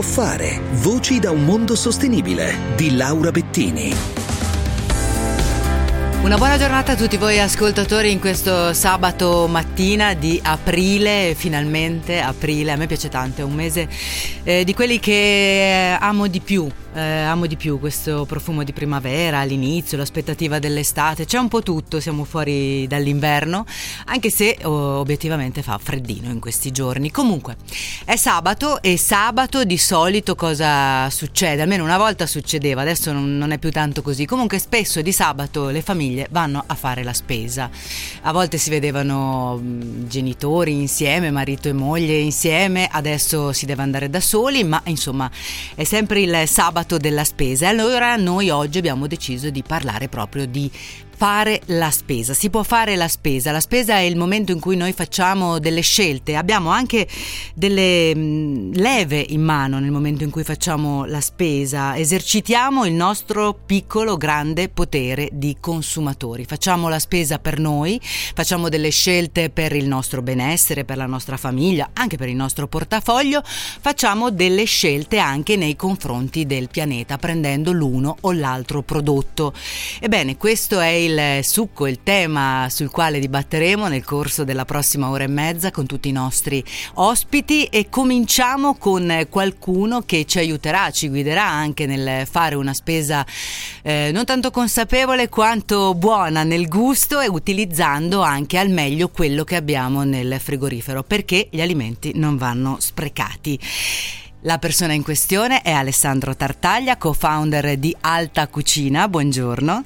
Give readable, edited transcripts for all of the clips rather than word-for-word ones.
può fare. Voci da un mondo sostenibile di Laura Bettini. Una buona giornata a tutti voi ascoltatori in questo sabato mattina di aprile, finalmente aprile, a me piace tanto, è un mese di quelli che amo di più, questo profumo di primavera all'inizio, l'aspettativa dell'estate, c'è un po' tutto, siamo fuori dall'inverno, anche se obiettivamente fa freddino in questi giorni. Comunque è sabato e sabato di solito cosa succede? Almeno una volta succedeva, adesso non è più tanto così. Comunque spesso di sabato le famiglie vanno a fare la spesa, a volte si vedevano genitori insieme, marito e moglie insieme, adesso si deve andare da soli, ma insomma è sempre il sabato della spesa. Allora noi oggi abbiamo deciso di parlare proprio di fare la spesa. Si può fare la spesa. La spesa è il momento in cui noi facciamo delle scelte, abbiamo anche delle leve in mano nel momento in cui facciamo la spesa, esercitiamo il nostro piccolo grande potere di consumatori, facciamo la spesa per noi, facciamo delle scelte per il nostro benessere, per la nostra famiglia, anche per il nostro portafoglio, facciamo delle scelte anche nei confronti del pianeta prendendo l'uno o l'altro prodotto. Ebbene, questo è il succo, il tema sul quale dibatteremo nel corso della prossima ora e mezza con tutti i nostri ospiti, e cominciamo con qualcuno che ci aiuterà, ci guiderà anche nel fare una spesa non tanto consapevole quanto buona nel gusto e utilizzando anche al meglio quello che abbiamo nel frigorifero, perché gli alimenti non vanno sprecati. La persona in questione è Alessandro Tartaglia, co-founder di Alta Cucina. Buongiorno.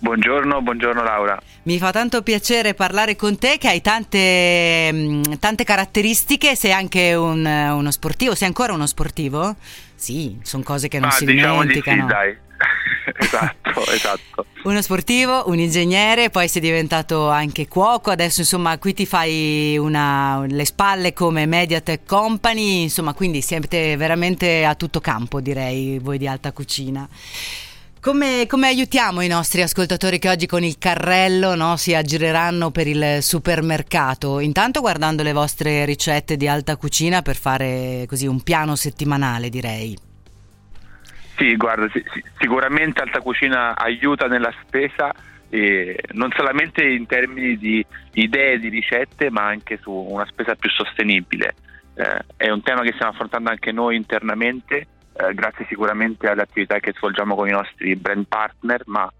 Buongiorno Laura. Mi fa tanto piacere parlare con te, che hai tante caratteristiche, sei anche uno sportivo, sei ancora uno sportivo? Sì, sono cose che non si dimenticano. Sì, dai. Esatto. Uno sportivo, un ingegnere, poi sei diventato anche cuoco, adesso insomma qui ti fai le spalle come Mediatek Company, insomma, quindi siete veramente a tutto campo, direi, voi di Alta Cucina. Come aiutiamo i nostri ascoltatori che oggi con il carrello, no, si aggireranno per il supermercato? Intanto guardando le vostre ricette di Alta Cucina per fare così un piano settimanale, direi. Sì, guarda, sicuramente Alta Cucina aiuta nella spesa, non solamente in termini di idee di ricette, ma anche su una spesa più sostenibile. È un tema che stiamo affrontando anche noi internamente, grazie sicuramente alle attività che svolgiamo con i nostri brand partner, ma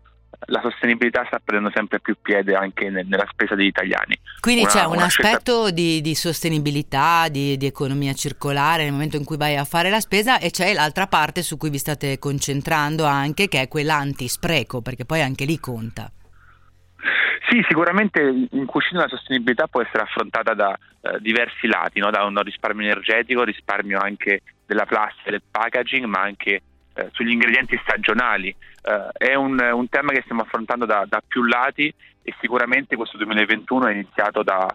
la sostenibilità sta prendendo sempre più piede anche nella spesa degli italiani. Quindi c'è un aspetto di sostenibilità, di economia circolare nel momento in cui vai a fare la spesa, e c'è l'altra parte su cui vi state concentrando anche, che è quella antispreco, perché poi anche lì conta. Sì, sicuramente in cucina la sostenibilità può essere affrontata da diversi lati, no? Da un risparmio energetico, risparmio anche della plastica, del packaging, ma anche sugli ingredienti stagionali. È un tema che stiamo affrontando da più lati, e sicuramente questo 2021 è iniziato da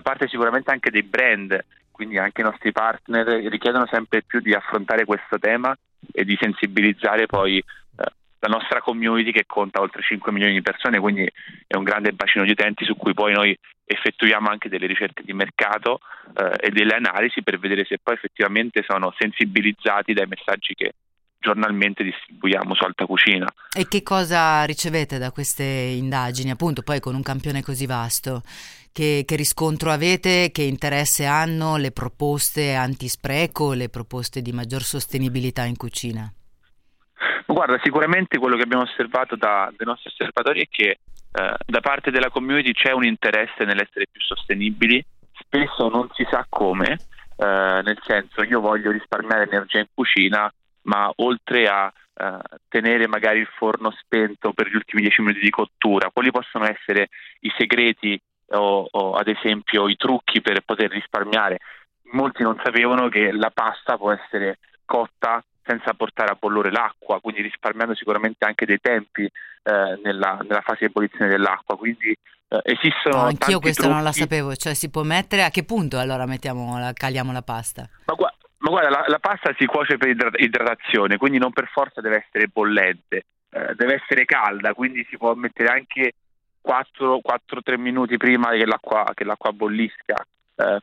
parte sicuramente anche dei brand, quindi anche i nostri partner richiedono sempre più di affrontare questo tema e di sensibilizzare poi la nostra community, che conta oltre 5 milioni di persone, quindi è un grande bacino di utenti su cui poi noi effettuiamo anche delle ricerche di mercato e delle analisi per vedere se poi effettivamente sono sensibilizzati dai messaggi che giornalmente distribuiamo su Alta Cucina. E che cosa ricevete da queste indagini? Appunto, poi con un campione così vasto, che riscontro avete, che interesse hanno le proposte antispreco, le proposte di maggior sostenibilità in cucina? Guarda, sicuramente quello che abbiamo osservato dai nostri osservatori è che da parte della community c'è un interesse nell'essere più sostenibili, spesso non si sa come, nel senso, io voglio risparmiare energia in cucina, ma oltre a tenere magari il forno spento per gli ultimi 10 minuti di cottura, quali possono essere i segreti o ad esempio i trucchi per poter risparmiare? Molti non sapevano che la pasta può essere cotta senza portare a bollore l'acqua, quindi risparmiando sicuramente anche dei tempi nella fase di ebollizione dell'acqua, quindi esistono tanti trucchi. Anch'io questo non la sapevo, cioè si può mettere, a che punto allora caliamo la pasta? Ma guarda, la pasta si cuoce per idratazione, quindi non per forza deve essere bollente, deve essere calda, quindi si può mettere anche 4-3 minuti prima che l'acqua bollisca,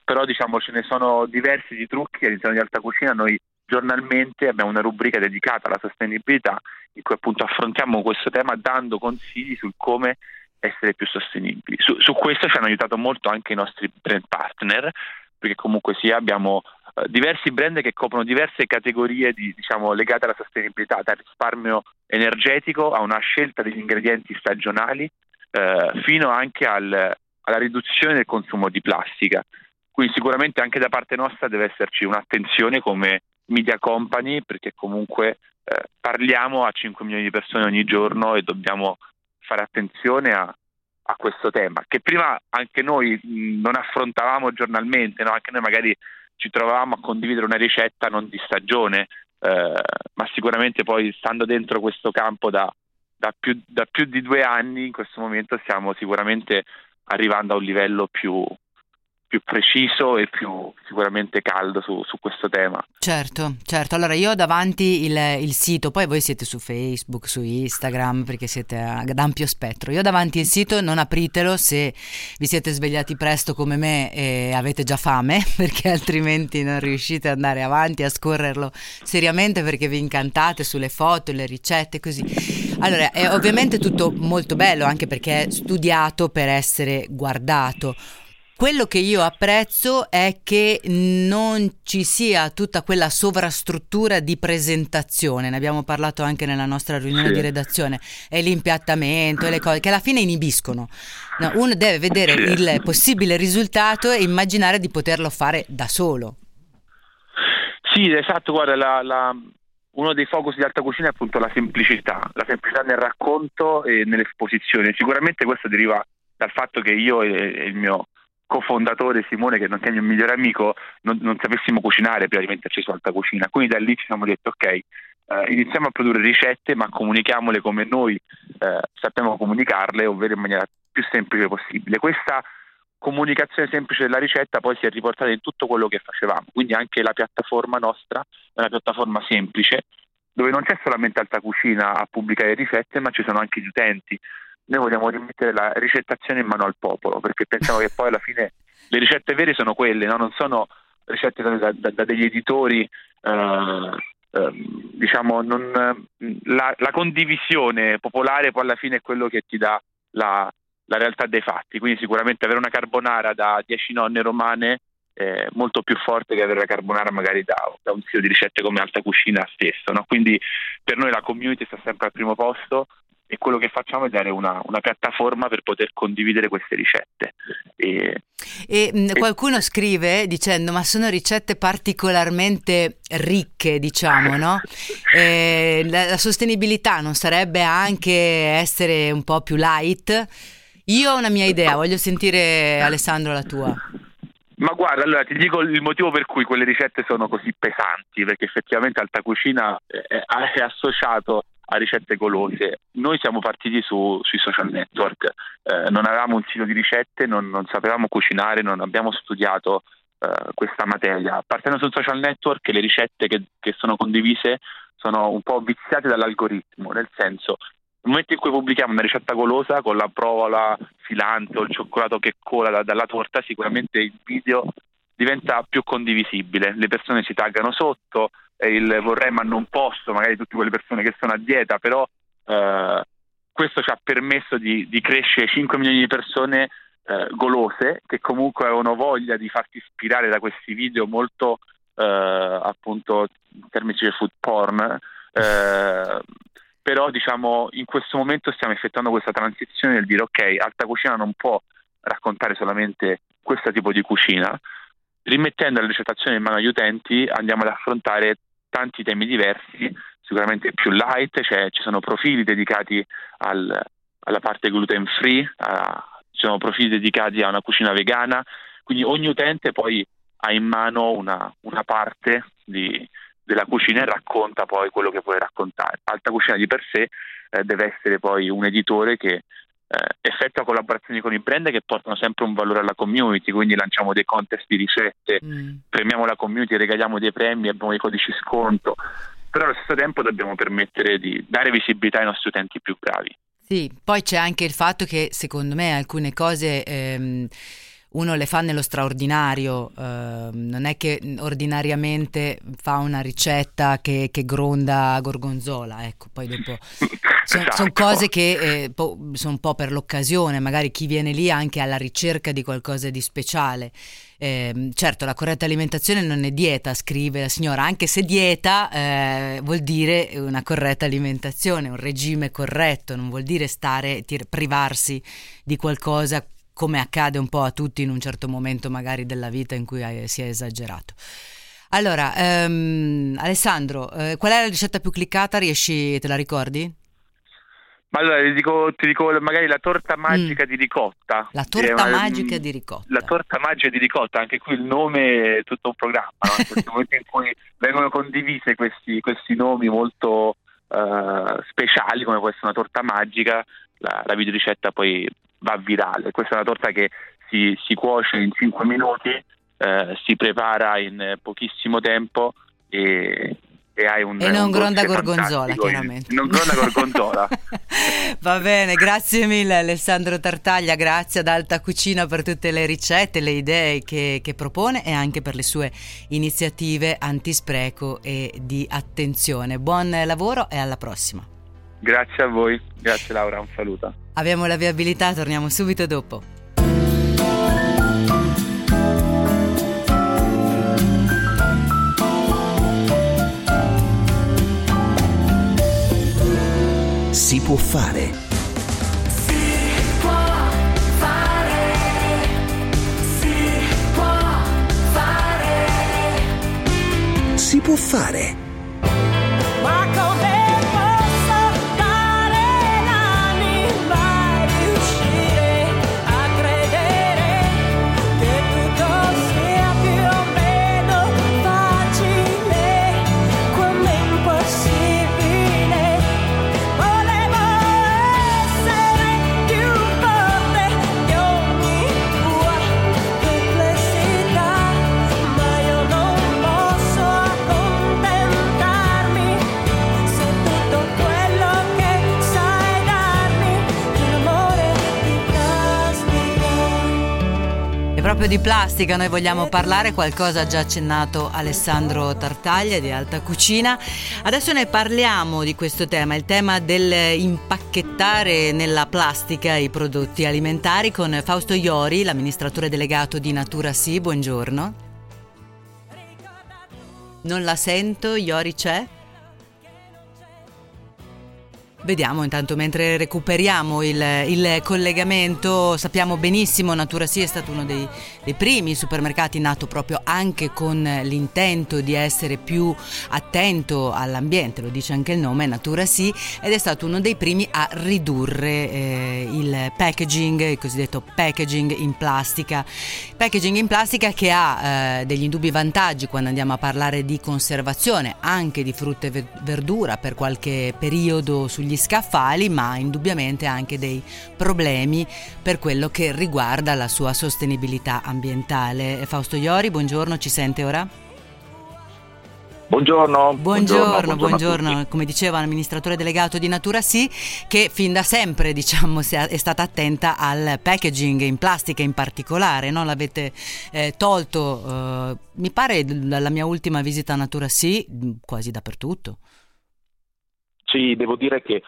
però diciamo ce ne sono diversi di trucchi all'interno di Alta Cucina. Noi Giornalmente abbiamo una rubrica dedicata alla sostenibilità in cui appunto affrontiamo questo tema dando consigli sul come essere più sostenibili. Su questo ci hanno aiutato molto anche i nostri brand partner, perché comunque sia abbiamo diversi brand che coprono diverse categorie legate alla sostenibilità, dal risparmio energetico a una scelta degli ingredienti stagionali fino anche alla riduzione del consumo di plastica. Quindi sicuramente anche da parte nostra deve esserci un'attenzione come media company, perché comunque parliamo a 5 milioni di persone ogni giorno e dobbiamo fare attenzione a questo tema, che prima anche noi non affrontavamo giornalmente, no? Anche noi magari ci trovavamo a condividere una ricetta non di stagione, ma sicuramente poi stando dentro questo campo da più di 2 anni, in questo momento stiamo sicuramente arrivando a un livello più preciso e più sicuramente caldo su questo tema. Certo. Allora io ho davanti il sito, poi voi siete su Facebook, su Instagram, perché siete ad ampio spettro. Io ho davanti il sito, non apritelo se vi siete svegliati presto come me e avete già fame, perché altrimenti non riuscite ad andare avanti a scorrerlo seriamente, perché vi incantate sulle foto, le ricette, così. Allora, è ovviamente tutto molto bello, anche perché è studiato per essere guardato. Quello che io apprezzo è che non ci sia tutta quella sovrastruttura di presentazione, ne abbiamo parlato anche nella nostra riunione di redazione, e l'impiattamento e le cose che alla fine inibiscono. No, uno deve vedere il possibile risultato e immaginare di poterlo fare da solo. Sì, esatto, guarda, uno dei focus di Alta Cucina è appunto la semplicità nel racconto e nell'esposizione. Sicuramente questo deriva dal fatto che io e il mio cofondatore Simone, che non è il mio migliore amico, non sapessimo cucinare prima di metterci su Alta Cucina, quindi da lì ci siamo detti ok, iniziamo a produrre ricette ma comunichiamole come noi sappiamo comunicarle, ovvero in maniera più semplice possibile. Questa comunicazione semplice della ricetta poi si è riportata in tutto quello che facevamo, quindi anche la piattaforma nostra è una piattaforma semplice dove non c'è solamente Alta Cucina a pubblicare ricette, ma ci sono anche gli utenti. Noi vogliamo rimettere la ricettazione in mano al popolo, perché pensiamo che poi alla fine le ricette vere sono quelle, no? Non sono ricette da degli editori, la condivisione popolare poi alla fine è quello che ti dà la realtà dei fatti, quindi sicuramente avere una carbonara da 10 nonne romane è molto più forte che avere la carbonara magari da un sito di ricette come Alta Cucina stesso, no? Quindi per noi la community sta sempre al primo posto, e quello che facciamo è dare una piattaforma per poter condividere queste ricette. E qualcuno scrive dicendo ma sono ricette particolarmente ricche, diciamo, no? La sostenibilità non sarebbe anche essere un po' più light? Io ho una mia idea, voglio sentire Alessandro la tua. Ma guarda, allora ti dico il motivo per cui quelle ricette sono così pesanti, perché effettivamente Alta Cucina è associato a ricette golose. Noi siamo partiti sui social network, non avevamo un sito di ricette, non sapevamo cucinare, non abbiamo studiato questa materia. Partendo su social network le ricette che sono condivise sono un po' viziate dall'algoritmo, nel senso, nel momento in cui pubblichiamo una ricetta golosa con la provola filante o il cioccolato che cola dalla torta, sicuramente il video diventa più condivisibile, le persone ci taggano sotto, il vorrei ma non posso, magari tutte quelle persone che sono a dieta, però questo ci ha permesso di crescere 5 milioni di persone golose che comunque avevano voglia di farsi ispirare da questi video molto appunto in termini di food porn, però diciamo in questo momento stiamo effettuando questa transizione del dire ok, Alta Cucina non può raccontare solamente questo tipo di cucina. Rimettendo la ricettazione in mano agli utenti andiamo ad affrontare tanti temi diversi, sicuramente più light, cioè ci sono profili dedicati alla parte gluten free, ci sono profili dedicati a una cucina vegana, quindi ogni utente poi ha in mano una parte della cucina e racconta poi quello che vuole raccontare. Alta Cucina di per sé deve essere poi un editore che effettua collaborazioni con i brand che portano sempre un valore alla community, quindi lanciamo dei contest di ricette, premiamo la community, regaliamo dei premi, abbiamo dei codici sconto, però allo stesso tempo dobbiamo permettere di dare visibilità ai nostri utenti più bravi. Sì, poi c'è anche il fatto che secondo me alcune cose uno le fa nello straordinario, non è che ordinariamente fa una ricetta che gronda gorgonzola, ecco, poi dopo sono cose che sono un po' per l'occasione, magari chi viene lì anche alla ricerca di qualcosa di speciale. Certo, la corretta alimentazione non è dieta, scrive la signora, anche se dieta vuol dire una corretta alimentazione, un regime corretto, non vuol dire stare privarsi di qualcosa, come accade un po' a tutti in un certo momento magari della vita in cui si è esagerato. Allora, Alessandro, qual è la ricetta più cliccata? Te la ricordi? Allora, ti dico magari la torta magica di ricotta. La torta magica di ricotta. La torta magica di ricotta, anche qui il nome è tutto un programma, no? In questo momento in cui vengono condivise questi nomi molto speciali, come questa una torta magica, la videoricetta poi va virale. Questa è una torta che si cuoce in 5 minuti, si prepara in pochissimo tempo e hai un... E non gronda gorgonzola, chiaramente. Non gronda gorgonzola. Va bene, grazie mille Alessandro Tartaglia, grazie ad Alta Cucina per tutte le ricette, le idee che propone e anche per le sue iniziative antispreco e di attenzione. Buon lavoro e alla prossima. Grazie a voi, grazie Laura, un saluto. Abbiamo la viabilità, torniamo subito dopo. Si può fare. Si può fare. Si può fare. Si può fare. Ma come posso fare l'anima riuscire a credere che tutto sia più o meno facile quando è impossibile? Proprio di plastica noi vogliamo parlare, qualcosa già accennato Alessandro Tartaglia di Alta Cucina. Adesso ne parliamo di questo tema, il tema dell'impacchettare nella plastica i prodotti alimentari, con Fausto Iori, l'amministratore delegato di Natura Sì. Buongiorno. Non la sento, Iori c'è? Vediamo intanto mentre recuperiamo il collegamento. Sappiamo benissimo, Natura Sì è stato uno dei primi supermercati nato proprio anche con l'intento di essere più attento all'ambiente, lo dice anche il nome, Natura Sì, ed è stato uno dei primi a ridurre il packaging, il cosiddetto packaging in plastica. Packaging in plastica che ha degli indubbi vantaggi quando andiamo a parlare di conservazione anche di frutta e verdura per qualche periodo sugli scaffali, ma indubbiamente anche dei problemi per quello che riguarda la sua sostenibilità ambientale. Fausto Iori, buongiorno, ci sente ora? Buongiorno. Come diceva l'amministratore delegato di Natura Sì, che fin da sempre è stata attenta al packaging in plastica in particolare, no? L'avete tolto, mi pare, dalla mia ultima visita a Natura Sì, quasi dappertutto. Sì, devo dire che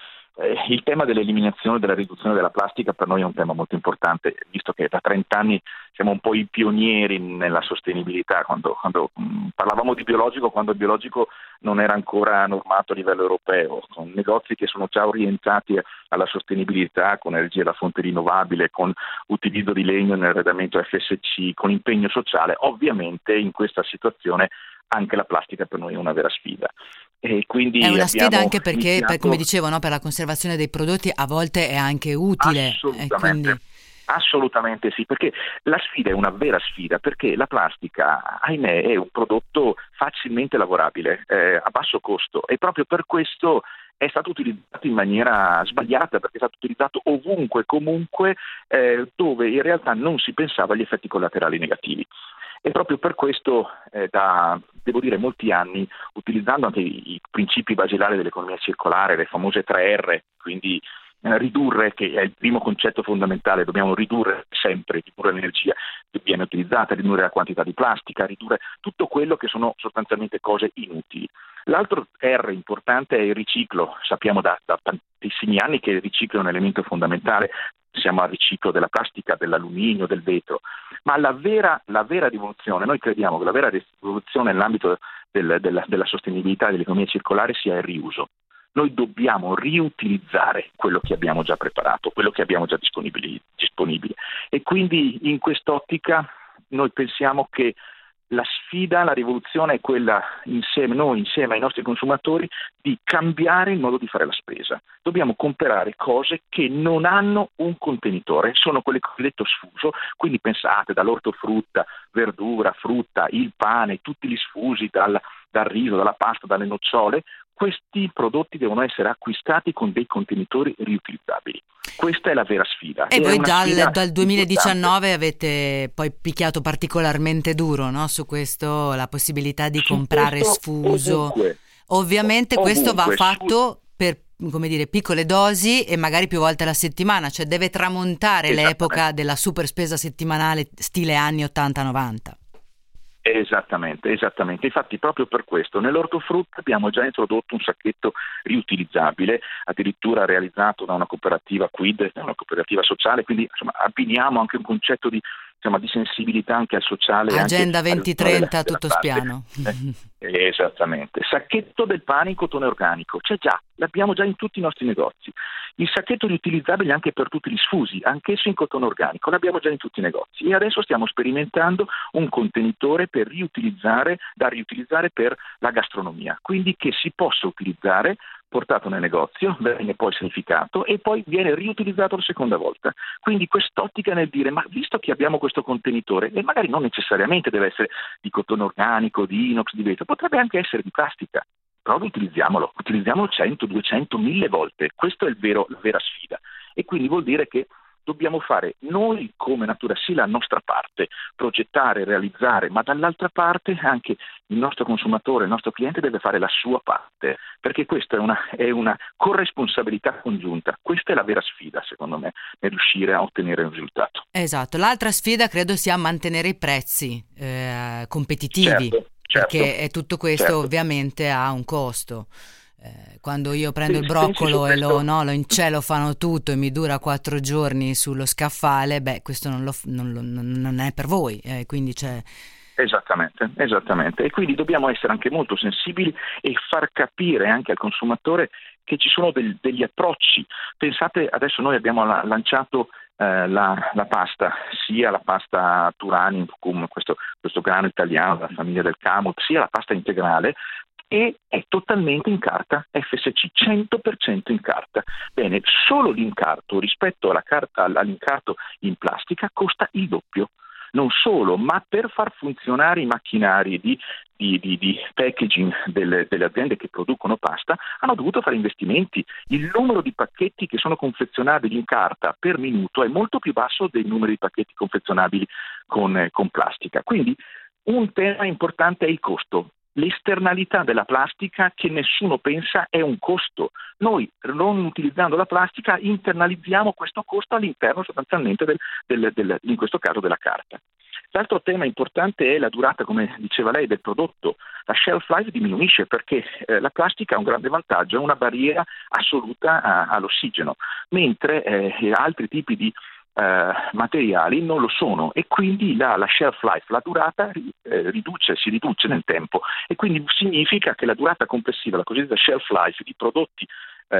il tema dell'eliminazione, della riduzione della plastica per noi è un tema molto importante, visto che da 30 anni siamo un po' i pionieri nella sostenibilità. Quando parlavamo di biologico, quando il biologico non era ancora normato a livello europeo, con negozi che sono già orientati alla sostenibilità, con energia da fonte rinnovabile, con utilizzo di legno nell'arredamento FSC, con impegno sociale. Ovviamente in questa situazione anche la plastica per noi è una vera sfida. E quindi è una sfida anche perché, come dicevo, no, per la conservazione dei prodotti a volte è anche utile. Assolutamente sì, perché la sfida è una vera sfida, perché la plastica, ahimè, è un prodotto facilmente lavorabile, a basso costo, e proprio per questo è stato utilizzato in maniera sbagliata, perché è stato utilizzato ovunque, comunque, dove in realtà non si pensava agli effetti collaterali negativi. E proprio per questo da molti anni, utilizzando anche i principi basilari dell'economia circolare, le famose 3R, quindi ridurre, che è il primo concetto fondamentale, dobbiamo ridurre sempre, ridurre l'energia, utilizzata, ridurre la quantità di plastica, ridurre tutto quello che sono sostanzialmente cose inutili. L'altro R importante è il riciclo. Sappiamo da tantissimi anni che il riciclo è un elemento fondamentale. Siamo al riciclo della plastica, dell'alluminio, del vetro, ma la vera rivoluzione, noi crediamo che la vera rivoluzione nell'ambito della sostenibilità e dell'economia circolare sia il riuso. Noi dobbiamo riutilizzare quello che abbiamo già preparato, quello che abbiamo già disponibile. E quindi in quest'ottica noi pensiamo che la sfida, la rivoluzione è quella, insieme ai nostri consumatori, di cambiare il modo di fare la spesa. Dobbiamo comprare cose che non hanno un contenitore, sono quelle cosiddette sfuso, quindi pensate dall'ortofrutta, verdura, frutta, il pane, tutti gli sfusi dal riso, dalla pasta, dalle nocciole. Questi prodotti devono essere acquistati con dei contenitori riutilizzabili. Questa è la vera sfida. E voi dal 2019 avete poi picchiato particolarmente duro, no? Su questo, la possibilità di comprare sfuso. Ovviamente, questo va fatto per, come dire, piccole dosi e magari più volte alla settimana, cioè deve tramontare l'epoca della super spesa settimanale stile anni 80-90. Esattamente, infatti proprio per questo nell'ortofrutta abbiamo già introdotto un sacchetto riutilizzabile, addirittura realizzato da una cooperativa Quid, una cooperativa sociale, quindi insomma abbiniamo anche un concetto di sensibilità anche al sociale. Agenda 2030 tutto spiano. Esattamente, sacchetto del pane in cotone organico, l'abbiamo già in tutti i nostri negozi. Il sacchetto riutilizzabile anche per tutti gli sfusi, anch'esso in cotone organico, l'abbiamo già in tutti i negozi. E adesso stiamo sperimentando un contenitore per riutilizzare per la gastronomia, quindi che si possa utilizzare, portato nel negozio, viene poi sanificato e poi viene riutilizzato la seconda volta. Quindi quest'ottica nel dire, ma visto che abbiamo questo contenitore, e magari non necessariamente deve essere di cotone organico, di inox, di vetro, potrebbe anche essere di plastica, però utilizziamolo 100, 200, 1000 volte. Questa è la vera sfida. E quindi vuol dire che dobbiamo fare noi come Natura Sì la nostra parte, progettare, realizzare, ma dall'altra parte anche il nostro consumatore, il nostro cliente deve fare la sua parte, perché questa è una corresponsabilità congiunta. Questa è la vera sfida, secondo me, nel riuscire a ottenere un risultato. Esatto, l'altra sfida credo sia mantenere i prezzi competitivi, certo, perché tutto questo ovviamente ha un costo. Quando io prendo il broccolo e lo incelofano tutto e mi dura 4 giorni sullo scaffale, questo non è per voi, quindi c'è. Esattamente. E quindi dobbiamo essere anche molto sensibili e far capire anche al consumatore che ci sono degli approcci. Pensate, adesso noi abbiamo lanciato la pasta, sia la pasta Turani, questo grano italiano della famiglia del Camo, sia la pasta integrale, e è totalmente in carta, FSC 100% in carta. Bene, solo l'incarto rispetto all'incarto in plastica costa il doppio. Non solo, ma per far funzionare i macchinari di packaging delle aziende che producono pasta, hanno dovuto fare investimenti. Il numero di pacchetti che sono confezionabili in carta per minuto è molto più basso dei numeri di pacchetti confezionabili con plastica. Quindi un tema importante è il costo. L'esternalità della plastica che nessuno pensa è un costo. Noi, non utilizzando la plastica, internalizziamo questo costo all'interno sostanzialmente in questo caso della carta. L'altro tema importante è la durata, come diceva lei, del prodotto. La shelf life diminuisce perché la plastica ha un grande vantaggio, è una barriera assoluta all'ossigeno, mentre altri tipi di materiali non lo sono, e quindi la shelf life, la durata si riduce nel tempo, e quindi significa che la durata complessiva, la cosiddetta shelf life di prodotti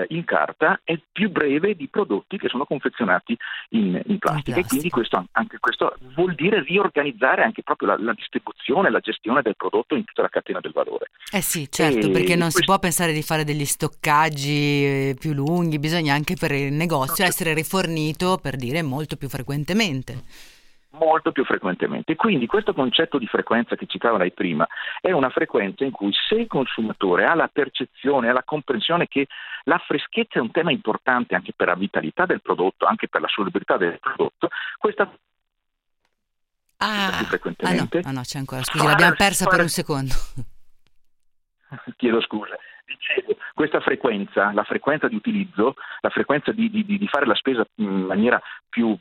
in carta è più breve di prodotti che sono confezionati in plastica, e quindi questo vuol dire riorganizzare anche proprio la distribuzione, la gestione del prodotto in tutta la catena del valore. Sì, certo, perché non si può pensare di fare degli stoccaggi più lunghi, bisogna anche per il negozio essere rifornito, per dire, molto più frequentemente. Quindi questo concetto di frequenza che citava lei prima è una frequenza in cui, se il consumatore ha la percezione, ha la comprensione che la freschezza è un tema importante anche per la vitalità del prodotto, anche per la solubilità del prodotto, questa più frequentemente. No, c'è ancora, scusi, l'abbiamo persa per un secondo. Chiedo scusa. Dicevo, questa frequenza, la frequenza di utilizzo, la frequenza di fare la spesa in maniera più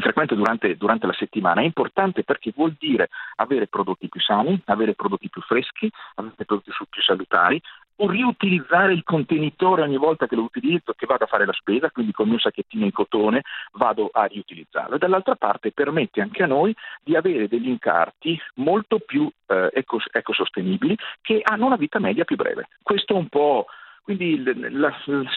frequente durante la settimana è importante, perché vuol dire avere prodotti più sani, avere prodotti più freschi, avere prodotti più salutari, o riutilizzare il contenitore ogni volta che lo utilizzo, che vado a fare la spesa, quindi con il mio sacchettino in cotone vado a riutilizzarlo. E dall'altra parte permette anche a noi di avere degli incarti molto più ecosostenibili, che hanno una vita media più breve. Questo è un po', quindi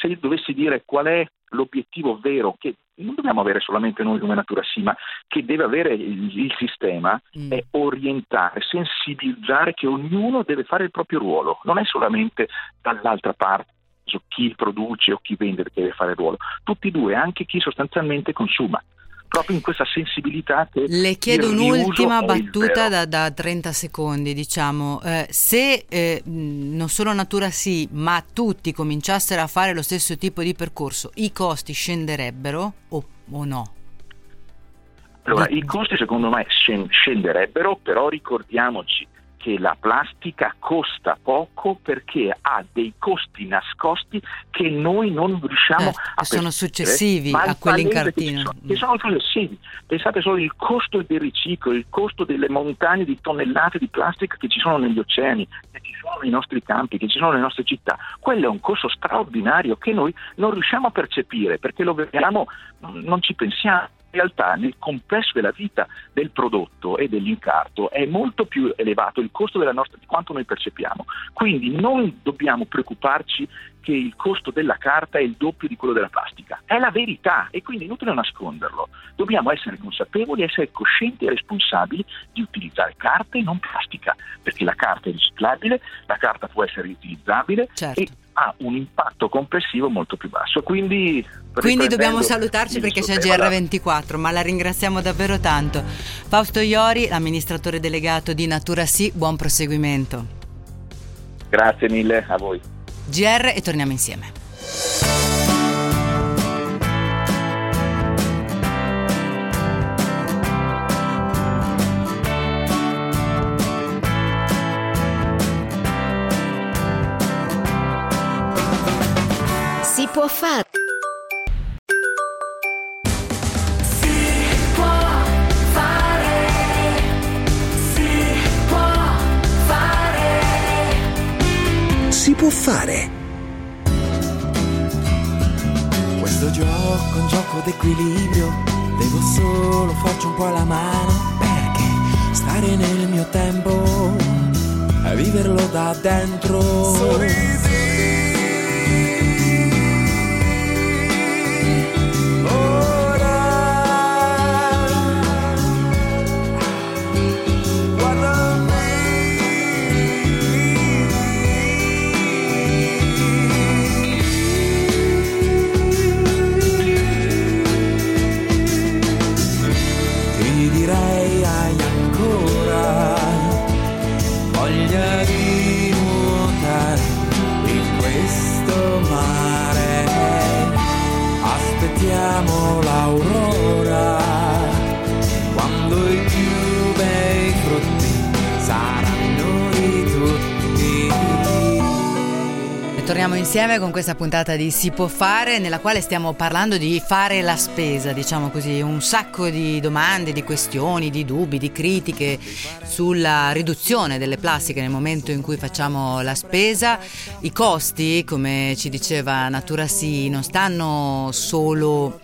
se dovessi dire qual è l'obiettivo vero che non dobbiamo avere solamente noi come Natura Sì, ma che deve avere il sistema, è orientare, sensibilizzare che ognuno deve fare il proprio ruolo, non è solamente dall'altra parte su chi produce o chi vende che deve fare il ruolo, tutti e due, anche chi sostanzialmente consuma, proprio in questa sensibilità che le chiedo. Un'ultima battuta da 30 secondi, diciamo, se non solo Natura Sì, ma tutti cominciassero a fare lo stesso tipo di percorso, i costi scenderebbero o no? Allora, i costi secondo me scenderebbero, però ricordiamoci che la plastica costa poco perché ha dei costi nascosti che noi non riusciamo a sono successivi a quelli in cartino. Che sono successivi. Pensate solo il costo del riciclo, il costo delle montagne di tonnellate di plastica che ci sono negli oceani, che ci sono nei nostri campi, che ci sono nelle nostre città. Quello è un costo straordinario che noi non riusciamo a percepire perché lo vediamo, non ci pensiamo. In realtà nel complesso della vita del prodotto e dell'incarto è molto più elevato il costo della nostra di quanto noi percepiamo, quindi non dobbiamo preoccuparci che il costo della carta è il doppio di quello della plastica, è la verità e quindi è inutile nasconderlo, dobbiamo essere consapevoli, essere coscienti e responsabili di utilizzare carta e non plastica, perché la carta è riciclabile, la carta può essere riutilizzabile, certo, e ha un impatto complessivo molto più basso. Quindi dobbiamo salutarci perché c'è GR24, ma la ringraziamo davvero tanto. Fausto Iori, amministratore delegato di Natura Sì, buon proseguimento. Grazie mille a voi. GR e torniamo insieme. Si può fare. Può fare. Questo gioco è un gioco d'equilibrio, devo solo farci un po' la mano, perché stare nel mio tempo e viverlo da dentro. Sorrisi ora, guarda. Aspettiamo l'aurora, quando i più bei frutti saranno di tutti. E torniamo insieme con questa puntata di Si può fare, nella quale stiamo parlando di fare la spesa, diciamo così, un sacco di domande, di questioni, di dubbi, di critiche sulla riduzione delle plastiche nel momento in cui facciamo la spesa. I costi, come ci diceva Natura Sì, non stanno solo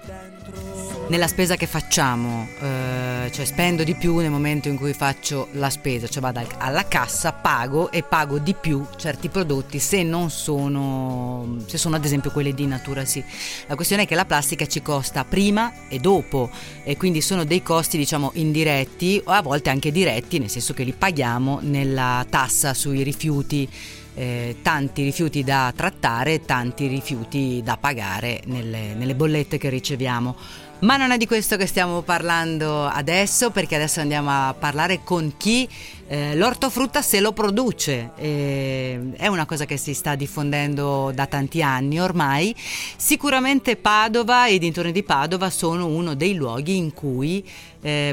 nella spesa che facciamo, cioè spendo di più nel momento in cui faccio la spesa, cioè vado alla cassa, pago e pago di più certi prodotti se sono ad esempio quelli di Natura Sì. La questione è che la plastica ci costa prima e dopo, e quindi sono dei costi, diciamo, indiretti o a volte anche diretti, nel senso che li paghiamo nella tassa sui rifiuti. Tanti rifiuti da trattare, tanti rifiuti da pagare nelle bollette che riceviamo. Ma non è di questo che stiamo parlando adesso, perché adesso andiamo a parlare con chi l'ortofrutta se lo produce. È una cosa che si sta diffondendo da tanti anni ormai. Sicuramente Padova e i dintorni di Padova sono uno dei luoghi in cui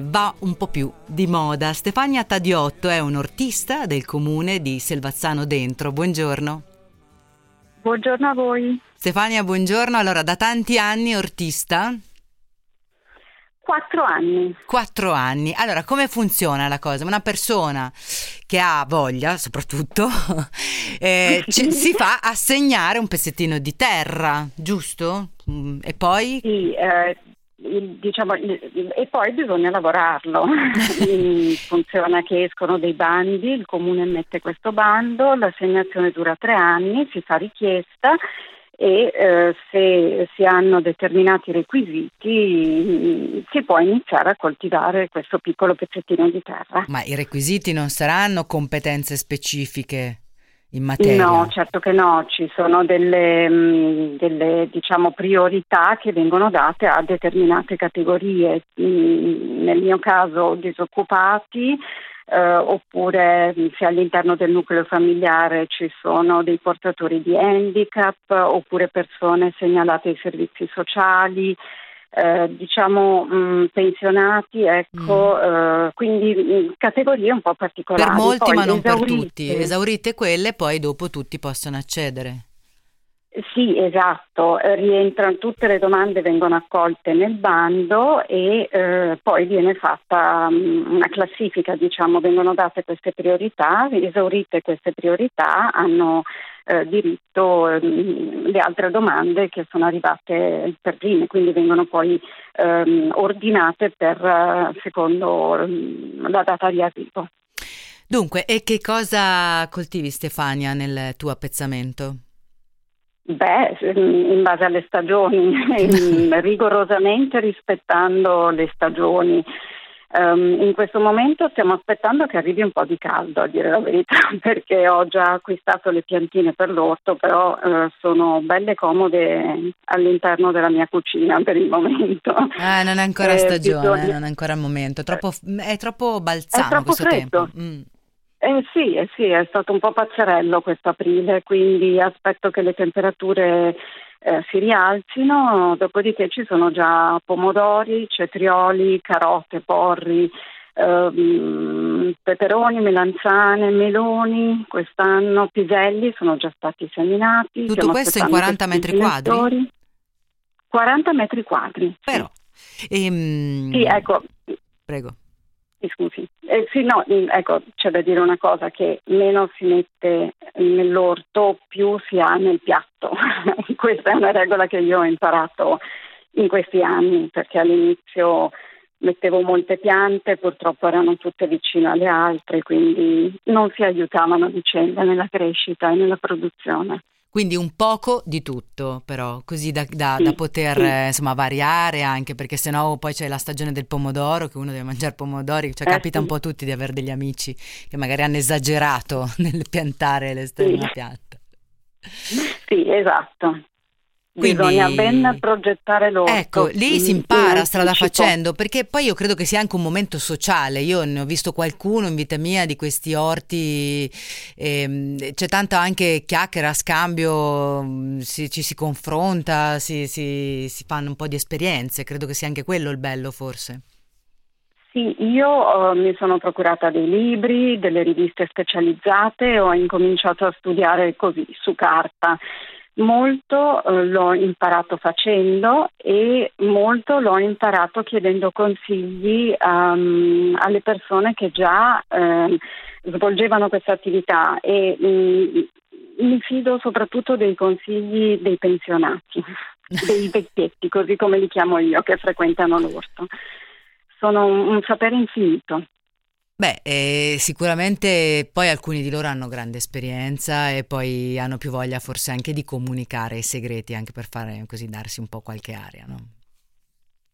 va un po' più di moda. Stefania Tadiotto è un'ortista del comune di Selvazzano Dentro. Buongiorno. Buongiorno a voi. Stefania, buongiorno. Allora, da tanti anni ortista? 4 anni. 4 anni. Allora, come funziona la cosa? Una persona che ha voglia, soprattutto, si fa assegnare un pezzettino di terra, giusto? E poi? Sì, diciamo, e poi bisogna lavorarlo. Funziona che escono dei bandi, il comune emette questo bando, l'assegnazione dura 3 anni, si fa richiesta e se si hanno determinati requisiti si può iniziare a coltivare questo piccolo pezzettino di terra. Ma i requisiti non saranno competenze specifiche in materia? No, certo che no, ci sono delle diciamo priorità che vengono date a determinate categorie, nel mio caso disoccupati, oppure se all'interno del nucleo familiare ci sono dei portatori di handicap, oppure persone segnalate ai servizi sociali, diciamo pensionati, ecco, quindi categorie un po' particolari. Per molti poi, ma non esaurite, per tutti, esaurite quelle poi dopo tutti possono accedere. Sì, esatto, rientrano tutte le domande, vengono accolte nel bando e poi viene fatta una classifica, diciamo, vengono date queste priorità, esaurite queste priorità hanno diritto le altre domande che sono arrivate per prime, quindi vengono poi ordinate per secondo la data di arrivo. Dunque, e che cosa coltivi, Stefania, nel tuo appezzamento? Beh, in base alle stagioni, rigorosamente rispettando le stagioni. In questo momento stiamo aspettando che arrivi un po' di caldo, a dire la verità, perché ho già acquistato le piantine per l'orto, però sono belle comode all'interno della mia cucina per il momento. Non è ancora stagione, non è ancora il momento, è troppo balzano, è troppo questo freddo. Tempo. Sì, è stato un po' pazzerello questo aprile, quindi aspetto che le temperature si rialzino, dopodiché ci sono già pomodori, cetrioli, carote, porri, peperoni, melanzane, meloni, quest'anno piselli sono già stati seminati. Tutto questo in 40 metri quadri? 40 metri quadri. Però. Sì, ecco. Prego. Scusi. Sì, no, ecco, c'è da dire una cosa, che meno si mette nell'orto più si ha nel piatto. Questa è una regola che io ho imparato in questi anni, perché all'inizio mettevo molte piante, purtroppo erano tutte vicine alle altre, quindi non si aiutavano a vicenda nella crescita e nella produzione. Quindi un poco di tutto, però, così da poter insomma variare anche, perché sennò poi c'è la stagione del pomodoro, che uno deve mangiare pomodori, cioè capita un po' a tutti di avere degli amici che magari hanno esagerato nel piantare una pianta. Sì, esatto. Quindi, bisogna ben progettare l'orto. Ecco, lì si impara strada facendo, perché poi io credo che sia anche un momento sociale. Io ne ho visto qualcuno in vita mia di questi orti, c'è tanta anche chiacchiera, scambio, ci si confronta, si fanno un po' di esperienze, credo che sia anche quello il bello forse. Sì, io mi sono procurata dei libri, delle riviste specializzate, ho incominciato a studiare così, su carta. Molto l'ho imparato facendo e molto l'ho imparato chiedendo consigli alle persone che già svolgevano questa attività e mi fido soprattutto dei consigli dei pensionati, dei vecchietti, così come li chiamo io, che frequentano l'orto. Sono un sapere infinito. Beh, sicuramente poi alcuni di loro hanno grande esperienza e poi hanno più voglia forse anche di comunicare i segreti, anche per fare così, darsi un po' qualche aria, no?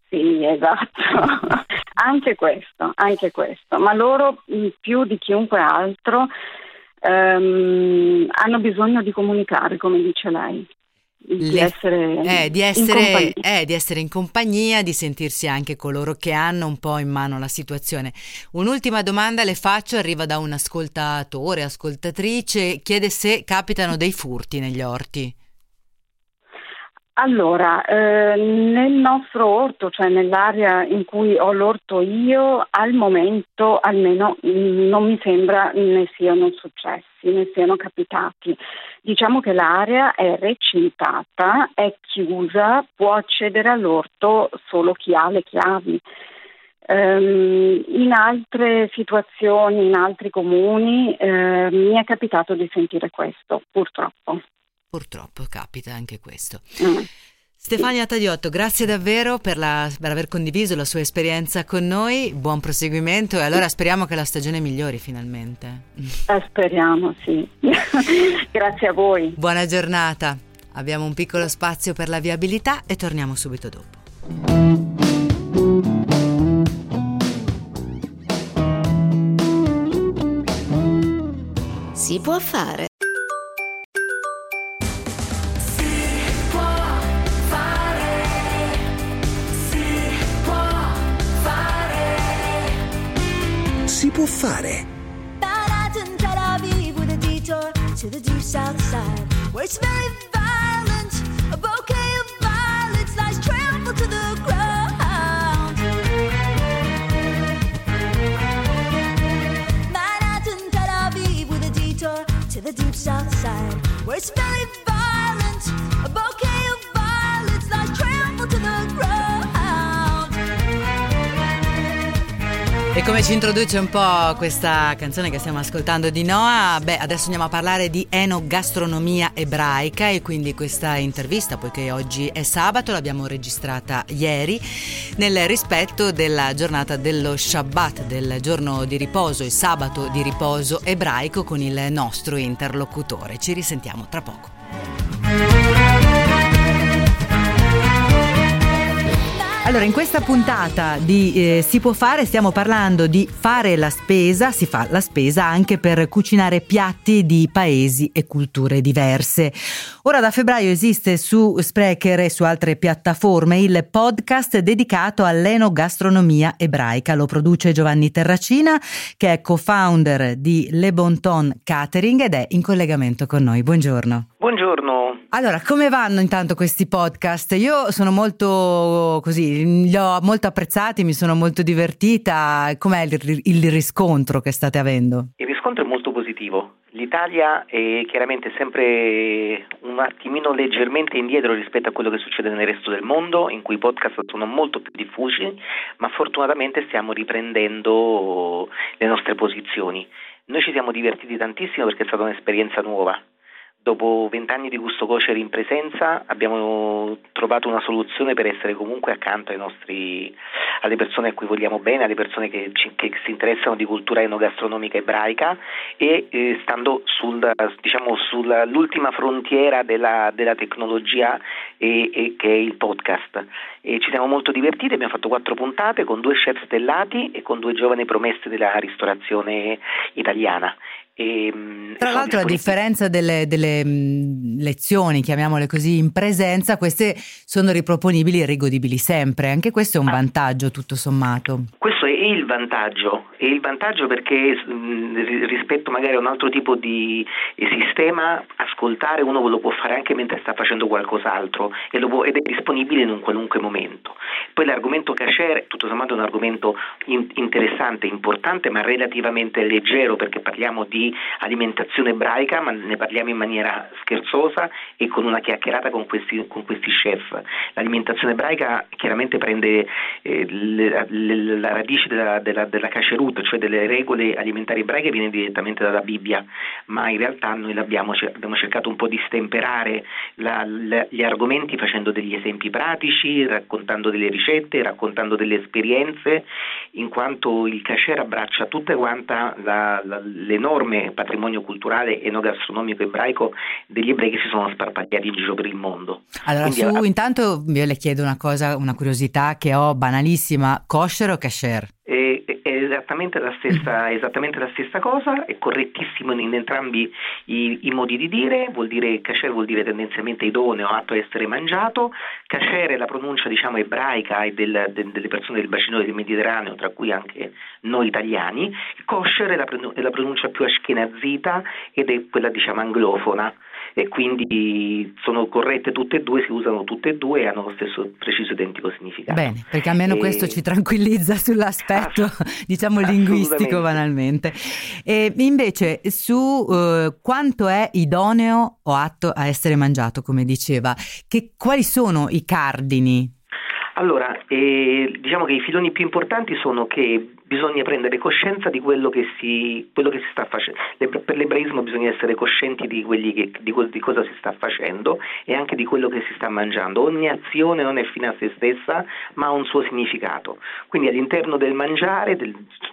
Sì, esatto, anche questo, ma loro più di chiunque altro hanno bisogno di comunicare, come dice lei. Di essere in compagnia, di sentirsi anche coloro che hanno un po' in mano la situazione. Un'ultima domanda le faccio, arriva da un ascoltatore, ascoltatrice, chiede se capitano dei furti negli orti. Allora, nel nostro orto, cioè nell'area in cui ho l'orto io, al momento almeno non mi sembra ne siano successi, ne siano capitati. Diciamo che l'area è recintata, è chiusa, può accedere all'orto solo chi ha le chiavi. In altre situazioni, in altri comuni, mi è capitato di sentire questo, purtroppo. Purtroppo capita anche questo. Stefania Tadiotto, grazie davvero per aver condiviso la sua esperienza con noi, buon proseguimento e allora speriamo che la stagione migliori finalmente. Speriamo, sì. Grazie a voi. Buona giornata. Abbiamo un piccolo spazio per la viabilità e torniamo subito dopo. Si può fare. Si può fare. But in Tel Aviv with a detour to the deep south side, where it's very violent, a bouquet of violets lies trampled to the ground. But in Tel Aviv with a detour to the deep south side, where it's very violent, a bouquet of violets lies trampled to the ground. E come ci introduce un po' questa canzone che stiamo ascoltando di Noah, beh, adesso andiamo a parlare di enogastronomia ebraica e quindi questa intervista, poiché oggi è sabato, l'abbiamo registrata ieri nel rispetto della giornata dello Shabbat, del giorno di riposo, il sabato di riposo ebraico con il nostro interlocutore. Ci risentiamo tra poco. Allora, in questa puntata di Si può fare stiamo parlando di fare la spesa, si fa la spesa anche per cucinare piatti di paesi e culture diverse. Ora da febbraio esiste su Spreaker e su altre piattaforme il podcast dedicato all'enogastronomia ebraica. Lo produce Giovanni Terracina, che è co-founder di Le Bon Ton Catering ed è in collegamento con noi. Buongiorno. Buongiorno. Allora, come vanno intanto questi podcast? Io sono molto così, li ho molto apprezzati, mi sono molto divertita. Com'è il riscontro che state avendo? Il riscontro è molto positivo. L'Italia è chiaramente sempre un attimino leggermente indietro rispetto a quello che succede nel resto del mondo, in cui i podcast sono molto più diffusi, ma fortunatamente stiamo riprendendo le nostre posizioni. Noi ci siamo divertiti tantissimo perché è stata un'esperienza nuova. Dopo 20 anni di Gusto Kosher in presenza abbiamo trovato una soluzione per essere comunque accanto ai alle persone a cui vogliamo bene, alle persone che si interessano di cultura enogastronomica ebraica e stando sull'ultima frontiera della tecnologia e che è il podcast. E ci siamo molto divertiti, abbiamo fatto 4 puntate con 2 chef stellati e con 2 giovani promesse della ristorazione italiana. E, tra l'altro, a differenza delle lezioni, chiamiamole così, in presenza, queste sono riproponibili e rigodibili sempre. Anche questo è un vantaggio, tutto sommato. Questo è il vantaggio. E il vantaggio perché rispetto magari a un altro tipo di sistema, ascoltare uno lo può fare anche mentre sta facendo qualcos'altro ed è disponibile in un qualunque momento. Poi l'argomento kasher tutto sommato è un argomento interessante, importante, ma relativamente leggero, perché parliamo di alimentazione ebraica, ma ne parliamo in maniera scherzosa e con una chiacchierata con questi chef. L'alimentazione ebraica chiaramente prende la radice della kasherut, cioè delle regole alimentari ebraiche, viene direttamente dalla Bibbia, ma in realtà noi abbiamo cercato un po' di stemperare gli argomenti facendo degli esempi pratici, raccontando delle ricette, raccontando delle esperienze, in quanto il kasher abbraccia tutta quanta l'enorme patrimonio culturale enogastronomico ebraico degli ebrei che si sono sparpagliati in giro per il mondo. Allora, intanto io le chiedo una cosa, una curiosità che ho banalissima: kosher o kasher? È esattamente la stessa cosa, è correttissimo in entrambi i modi di dire. Kasher vuol dire tendenzialmente idoneo, atto a essere mangiato. Kasher è la pronuncia, diciamo, ebraica e delle persone del bacino del Mediterraneo, tra cui anche noi italiani. Kosher è la pronuncia più ashkenazita ed è quella, diciamo, anglofona. e quindi sono corrette tutte e due, si usano tutte e due e hanno lo stesso preciso identico significato. Bene, perché almeno questo ci tranquillizza sull'aspetto diciamo linguistico banalmente. E invece su quanto è idoneo o atto a essere mangiato, come diceva, che quali sono i cardini? Allora, diciamo che i filoni più importanti sono che bisogna prendere coscienza di quello che si sta facendo. Per l'ebraismo bisogna essere coscienti di cosa si sta facendo e anche di quello che si sta mangiando. Ogni azione non è fine a se stessa, ma ha un suo significato. Quindi all'interno del mangiare,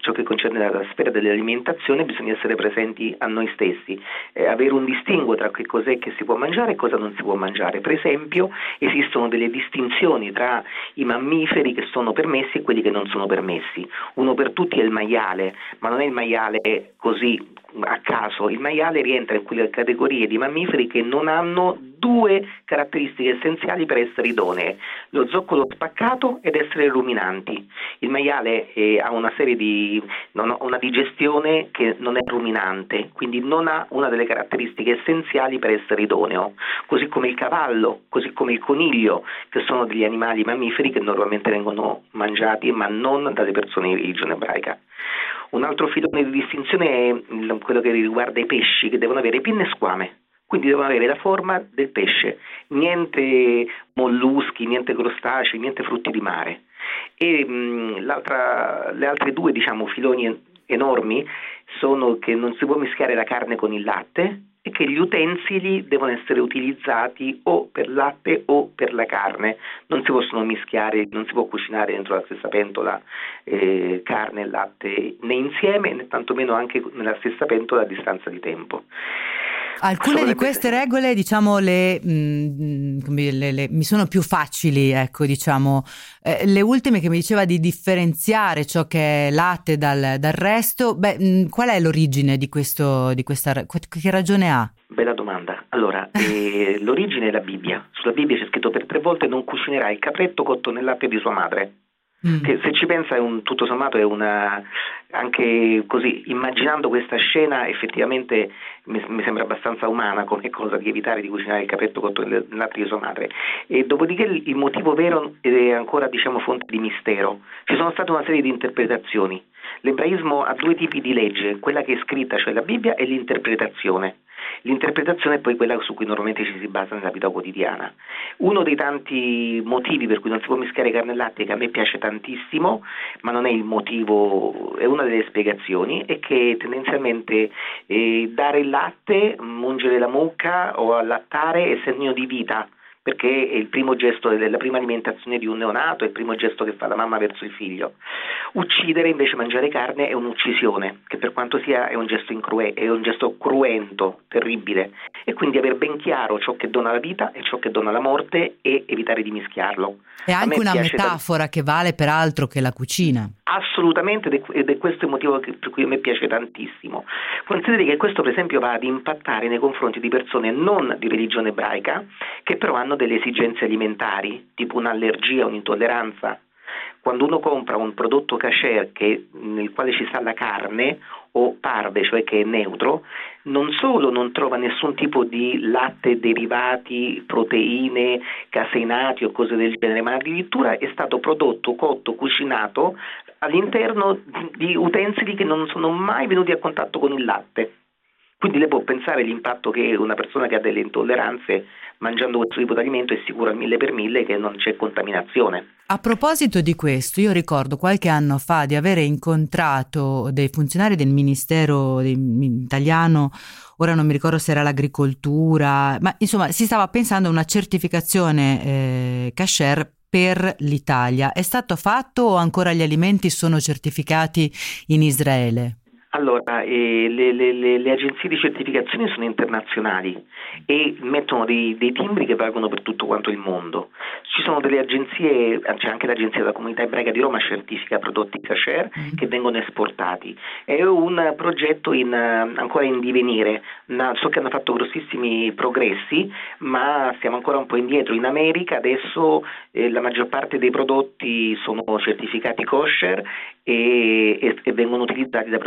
ciò che concerne la sfera dell'alimentazione, bisogna essere presenti a noi stessi, avere un distinguo tra che cos'è che si può mangiare e cosa non si può mangiare. Per esempio, esistono delle distinzioni tra i mammiferi che sono permessi e quelli che non sono permessi. Uno per tutti è il maiale, ma non è il maiale così a caso, il maiale rientra in quelle categorie di mammiferi che non hanno due caratteristiche essenziali per essere idonee: lo zoccolo spaccato ed essere ruminanti. Il maiale ha una digestione che non è ruminante, quindi non ha una delle caratteristiche essenziali per essere idoneo, così come il cavallo, così come il coniglio, che sono degli animali mammiferi che normalmente vengono mangiati ma non dalle persone di religione ebraica. Un altro filone di distinzione è quello che riguarda i pesci, che devono avere pinne e squame, quindi devono avere la forma del pesce, niente molluschi, niente crostacei, niente frutti di mare. E le altre due, diciamo, filoni enormi sono che non si può mischiare la carne con il latte e che gli utensili devono essere utilizzati o per latte o per la carne, non si possono mischiare, non si può cucinare dentro la stessa pentola carne e latte né insieme né tantomeno anche nella stessa pentola a distanza di tempo. Alcune di queste regole, diciamo, mi sono più facili, ecco, diciamo, le ultime che mi diceva di differenziare ciò che è latte dal resto. Qual è l'origine di questa che ragione ha? Bella domanda. Allora, l'origine è la Bibbia. Sulla Bibbia c'è scritto: per 3 volte non cucinerai il capretto cotto nel latte di sua madre. Che, se ci pensa, tutto sommato è una, anche così immaginando questa scena, effettivamente mi sembra abbastanza umana come cosa di evitare di cucinare il capretto cotto nel latte di sua madre. E dopodiché il motivo vero è ancora, diciamo, fonte di mistero. Ci sono state una serie di interpretazioni. L'ebraismo ha 2 tipi di legge: quella che è scritta, cioè la Bibbia, e l'interpretazione. L'interpretazione è poi quella su cui normalmente ci si basa nella vita quotidiana. Uno dei tanti motivi per cui non si può mischiare carne e latte, che a me piace tantissimo, ma non è il motivo, è una delle spiegazioni, è che tendenzialmente dare il latte, mungere la mucca o allattare è segno di vita, perché è il primo gesto della prima alimentazione di un neonato, è il primo gesto che fa la mamma verso il figlio. Uccidere, invece, mangiare carne è un'uccisione, che per quanto sia è un gesto è un gesto cruento, terribile, e quindi aver ben chiaro ciò che dona la vita e ciò che dona la morte e evitare di mischiarlo. È anche una metafora che vale peraltro che la cucina. Assolutamente, ed è questo il motivo per cui a me piace tantissimo. Consideri che questo, per esempio, va ad impattare nei confronti di persone non di religione ebraica, che però hanno delle esigenze alimentari, tipo un'allergia, un'intolleranza. Quando uno compra un prodotto kasher nel quale ci sta la carne o parve, cioè che è neutro, non solo non trova nessun tipo di latte, derivati, proteine, caseinati o cose del genere, ma addirittura è stato prodotto, cotto, cucinato all'interno di utensili che non sono mai venuti a contatto con il latte. Quindi lei può pensare l'impatto che una persona che ha delle intolleranze mangiando questo tipo di alimento è sicura al 1000% che non c'è contaminazione. A proposito di questo, io ricordo qualche anno fa di avere incontrato dei funzionari del Ministero italiano, ora non mi ricordo se era l'agricoltura, ma insomma si stava pensando a una certificazione kasher per l'Italia. È stato fatto o ancora gli alimenti sono certificati in Israele? Allora, le agenzie di certificazione sono internazionali e mettono dei timbri che valgono per tutto quanto il mondo. Ci sono delle agenzie, c'è anche l'agenzia della Comunità Ebraica di Roma certifica prodotti kasher che vengono esportati. È un progetto ancora in divenire, so che hanno fatto grossissimi progressi, ma siamo ancora un po' indietro. In America adesso la maggior parte dei prodotti sono certificati kosher e vengono utilizzati da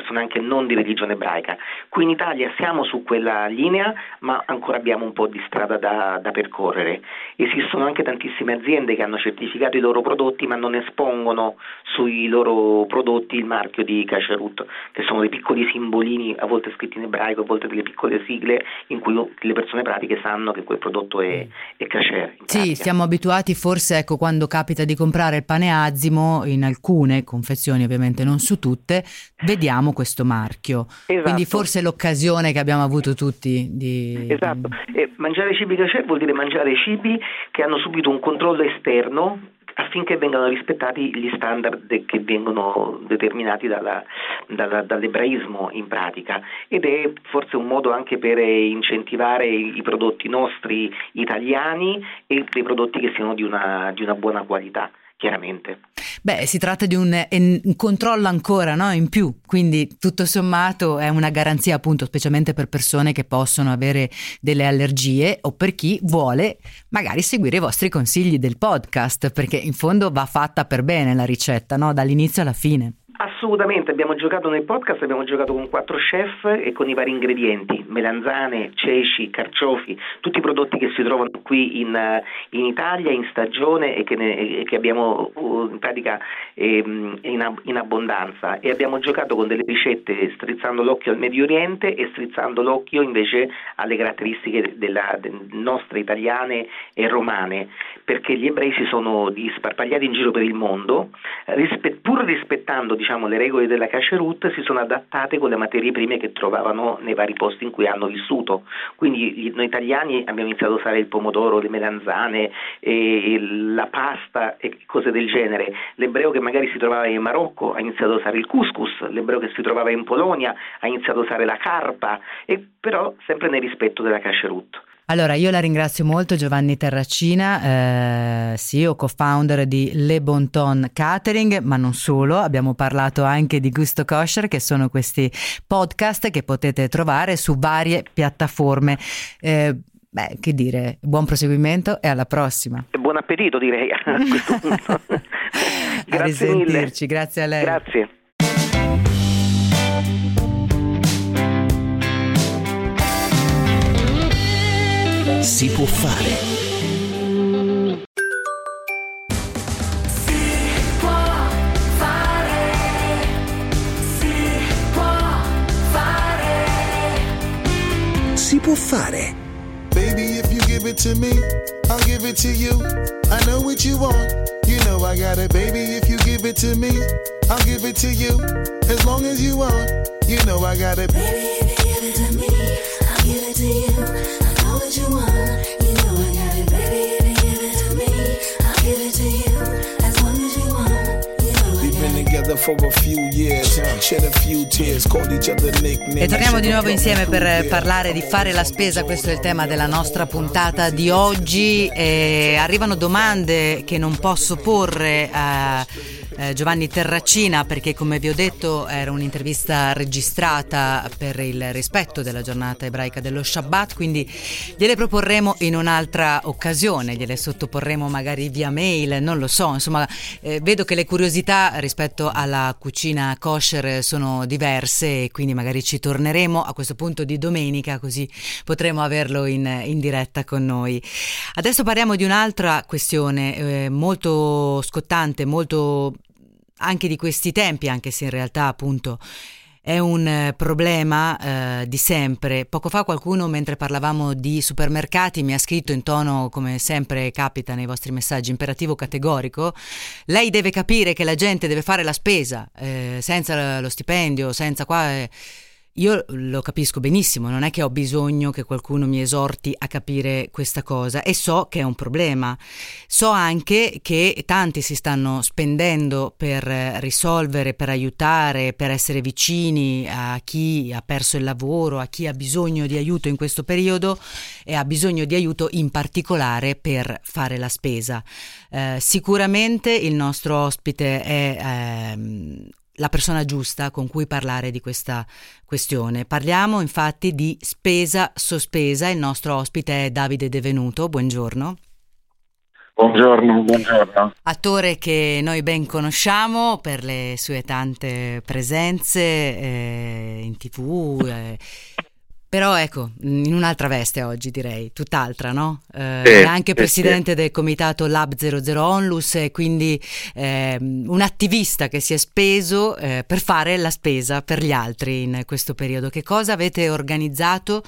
persone anche non di religione ebraica. Qui in Italia siamo su quella linea, ma ancora abbiamo un po' di strada da percorrere. Esistono anche tantissime aziende che hanno certificato i loro prodotti, ma non espongono sui loro prodotti il marchio di Kasherut, che sono dei piccoli simbolini, a volte scritti in ebraico, a volte delle piccole sigle, in cui le persone pratiche sanno che quel prodotto è kasher. Sì, siamo abituati forse, ecco, quando capita di comprare il pane azimo, in alcune confezioni ovviamente, non su tutte, vediamo questo marchio. Esatto. Quindi forse è l'occasione che abbiamo avuto tutti di... Esatto, e mangiare cibi kasher vuol dire mangiare cibi che hanno subito un controllo esterno affinché vengano rispettati gli standard che vengono determinati dall'ebraismo in pratica, ed è forse un modo anche per incentivare i prodotti nostri italiani e dei prodotti che siano di una buona qualità, chiaramente. Beh, si tratta di un controllo ancora, no? In più, quindi tutto sommato è una garanzia, appunto, specialmente per persone che possono avere delle allergie o per chi vuole magari seguire i vostri consigli del podcast, perché in fondo va fatta per bene la ricetta, no? Dall'inizio alla fine. Assolutamente, abbiamo giocato nel podcast, abbiamo giocato con 4 chef e con i vari ingredienti, melanzane, ceci, carciofi, tutti i prodotti che si trovano qui in Italia, in stagione, e che abbiamo in pratica in abbondanza, e abbiamo giocato con delle ricette strizzando l'occhio al Medio Oriente e strizzando l'occhio invece alle caratteristiche nostre italiane e romane, perché gli ebrei si sono sparpagliati in giro per il mondo, pur rispettando, diciamo, le regole della kasherut, si sono adattate con le materie prime che trovavano nei vari posti in cui hanno vissuto. Quindi noi italiani abbiamo iniziato a usare il pomodoro, le melanzane, la pasta e cose del genere. L'ebreo che magari si trovava in Marocco ha iniziato a usare il couscous, l'ebreo che si trovava in Polonia ha iniziato a usare la carpa, però sempre nel rispetto della kasherut. Allora, io la ringrazio molto, Giovanni Terracina, CEO, co-founder di Le Bon Ton Catering, ma non solo, abbiamo parlato anche di Gusto Kosher, che sono questi podcast che potete trovare su varie piattaforme. Che dire, buon proseguimento e alla prossima. E buon appetito, direi, a questo punto. Grazie, a risentirci, mille. Grazie a lei. Grazie. Si può fare. Si può fare. Si può fare. Si può fare. Baby, if you give it to me, I'll give it to you. I know what you want. You know I got it. Baby, if you give it to me, I'll give it to you. As long as you want. You know I got it. Baby, if you give it to me, I'll give it to you. You want, you know I got it, baby. If you give it to me, I'll give it to you. As long as you want, you know I got it. We've been together for a few years, shed a few tears, called each other nicknames. E torniamo di nuovo insieme per parlare di fare la spesa. Questo è il tema della nostra puntata di oggi. Arrivano domande che non posso porre a Giovanni Terracina, perché, come vi ho detto, era un'intervista registrata per il rispetto della giornata ebraica dello Shabbat, quindi gliele proporremo in un'altra occasione, gliele sottoporremo magari via mail, non lo so, insomma, vedo che le curiosità rispetto alla cucina kosher sono diverse, e quindi magari ci torneremo a questo punto di domenica, così potremo averlo in diretta con noi. Adesso parliamo di un'altra questione molto scottante, molto anche di questi tempi, anche se in realtà, appunto, è un problema di sempre. Poco fa qualcuno, mentre parlavamo di supermercati, mi ha scritto in tono, come sempre capita nei vostri messaggi, imperativo categorico: lei deve capire che la gente deve fare la spesa senza lo stipendio, senza qua... Io lo capisco benissimo, non è che ho bisogno che qualcuno mi esorti a capire questa cosa, e so che è un problema. So anche che tanti si stanno spendendo per risolvere, per aiutare, per essere vicini a chi ha perso il lavoro, a chi ha bisogno di aiuto in questo periodo e ha bisogno di aiuto in particolare per fare la spesa. Sicuramente il nostro ospite è la persona giusta con cui parlare di questa questione. Parliamo infatti di spesa sospesa. Il nostro ospite è Davide De Venuto. Buongiorno. Buongiorno, buongiorno. Attore che noi ben conosciamo per le sue tante presenze in TV, però ecco, in un'altra veste oggi, direi, tutt'altra, no? È anche presidente del comitato Lab00 Onlus, e quindi un attivista che si è speso per fare la spesa per gli altri in questo periodo. Che cosa avete organizzato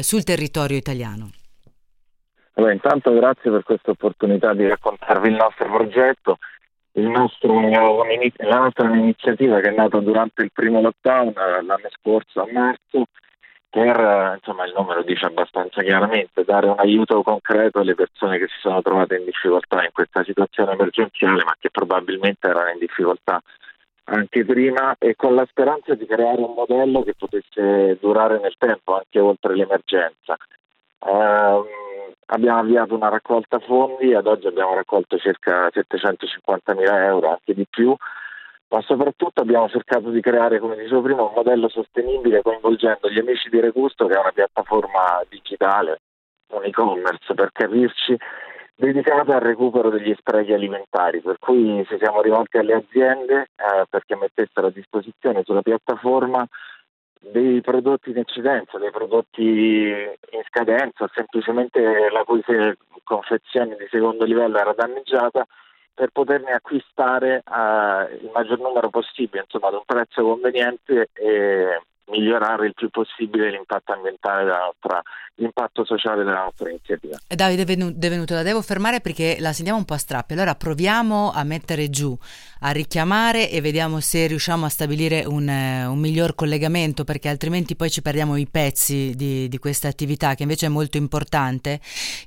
sul territorio italiano? Allora, intanto grazie per questa opportunità di raccontarvi il nostro progetto. La nostra iniziativa che è nata durante il primo lockdown l'anno scorso, a marzo, per, insomma, il numero dice abbastanza chiaramente, dare un aiuto concreto alle persone che si sono trovate in difficoltà in questa situazione emergenziale, ma che probabilmente erano in difficoltà anche prima, e con la speranza di creare un modello che potesse durare nel tempo, anche oltre l'emergenza. Abbiamo avviato una raccolta fondi, ad oggi abbiamo raccolto circa 750.000 euro, anche di più, ma soprattutto abbiamo cercato di creare, come dicevo prima, un modello sostenibile coinvolgendo gli amici di Recusto, che è una piattaforma digitale, un e-commerce per capirci, dedicata al recupero degli sprechi alimentari, per cui ci siamo rivolti alle aziende perché mettessero a disposizione sulla piattaforma dei prodotti in eccedenza, dei prodotti in scadenza, semplicemente la cui confezione di secondo livello era danneggiata, per poterne acquistare il maggior numero possibile, insomma ad un prezzo conveniente, e migliorare il più possibile l'impatto ambientale della nostra, l'impatto sociale della nostra iniziativa. Davide De Venuto, la devo fermare perché la sentiamo un po' a strappi. Allora proviamo a mettere giù, a richiamare, e vediamo se riusciamo a stabilire un miglior collegamento, perché altrimenti poi ci perdiamo i pezzi di questa attività che invece è molto importante.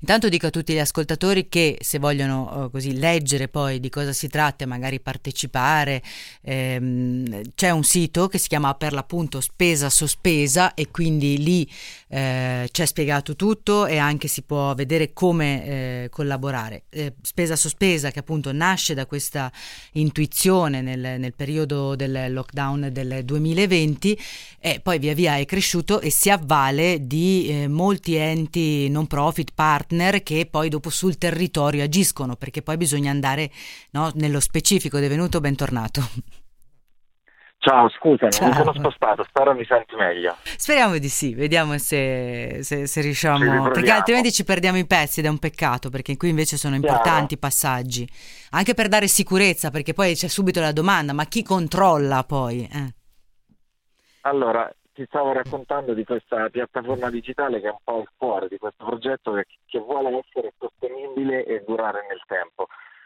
Intanto dico a tutti gli ascoltatori che se vogliono così leggere poi di cosa si tratta, magari partecipare, c'è un sito che si chiama per l'appunto Sospesa, e quindi lì c'è spiegato tutto, e anche si può vedere come collaborare. Spesa Sospesa, che appunto nasce da questa intuizione nel periodo del lockdown del 2020, e poi via via è cresciuto e si avvale di molti enti non profit partner che poi dopo sul territorio agiscono, perché poi bisogna andare, no, nello specifico. De Venuto, bentornato. Ciao, scusami, ciao. Mi sono spostato, spero mi senti meglio. Speriamo di sì, vediamo se riusciamo, perché altrimenti ci perdiamo i pezzi ed è un peccato, perché qui invece sono importanti i passaggi, anche per dare sicurezza, perché poi c'è subito la domanda, ma chi controlla poi? Allora, ti stavo raccontando di questa piattaforma digitale che è un po' il cuore di questo progetto, che vuole essere sostenibile e durare nel tempo.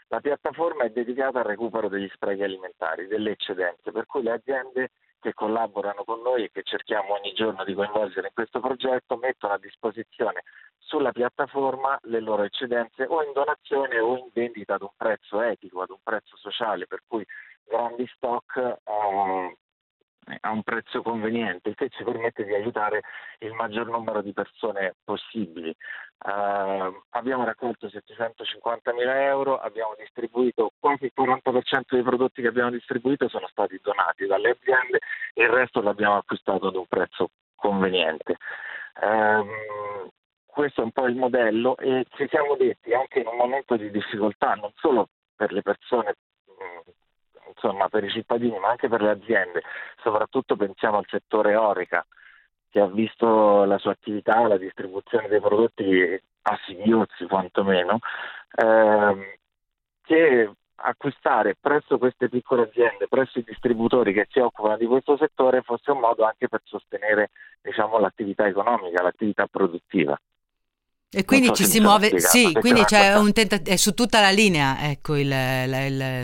La piattaforma è dedicata al recupero degli sprechi alimentari, delle eccedenze, per cui le aziende che collaborano con noi e che cerchiamo ogni giorno di coinvolgere in questo progetto mettono a disposizione sulla piattaforma le loro eccedenze, o in donazione o in vendita ad un prezzo etico, ad un prezzo sociale, per cui grandi stock a un prezzo conveniente, che ci permette di aiutare il maggior numero di persone possibili. Abbiamo raccolto 750.000 euro, abbiamo distribuito quasi il 40% dei prodotti che abbiamo distribuito sono stati donati dalle aziende, e il resto l'abbiamo acquistato ad un prezzo conveniente. Questo è un po' il modello, e ci siamo detti anche in un momento di difficoltà, non solo per le persone, insomma per i cittadini, ma anche per le aziende, soprattutto pensiamo al settore Horeca, che ha visto la sua attività, la distribuzione dei prodotti a singhiozzi quantomeno, che acquistare presso queste piccole aziende, presso i distributori che si occupano di questo settore, fosse un modo anche per sostenere, diciamo, l'attività economica, l'attività produttiva. E quindi ci si muove, sì, quindi c'è un è su tutta la linea, ecco, il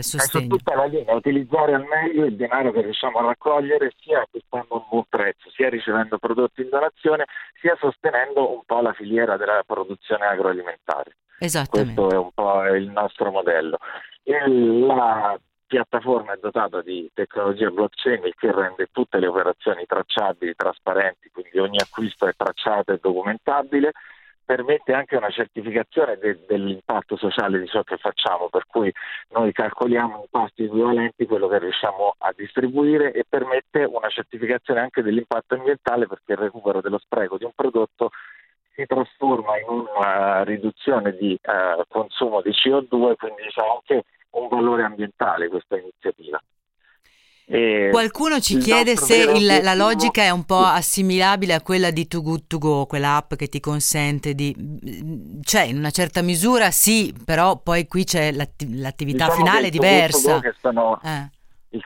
sostegno. È su tutta la linea, utilizzare al meglio il denaro che riusciamo a raccogliere, sia acquistando un buon prezzo, sia ricevendo prodotti in donazione, sia sostenendo un po' la filiera della produzione agroalimentare. Esattamente. Questo è un po' il nostro modello. E la piattaforma è dotata di tecnologia blockchain, il che rende tutte le operazioni tracciabili, trasparenti, quindi ogni acquisto è tracciato e documentabile. Permette anche una certificazione dell'impatto sociale di ciò che facciamo, per cui noi calcoliamo in costi equivalenti quello che riusciamo a distribuire, e permette una certificazione anche dell'impatto ambientale, perché il recupero dello spreco di un prodotto si trasforma in una riduzione di consumo di CO2, quindi c'è anche un valore ambientale questa iniziativa. E qualcuno ci chiede se la logica è un po' assimilabile a quella di Too Good to Go, quell'app che ti consente di, cioè in una certa misura sì, però poi qui c'è l'attività finale diversa. Il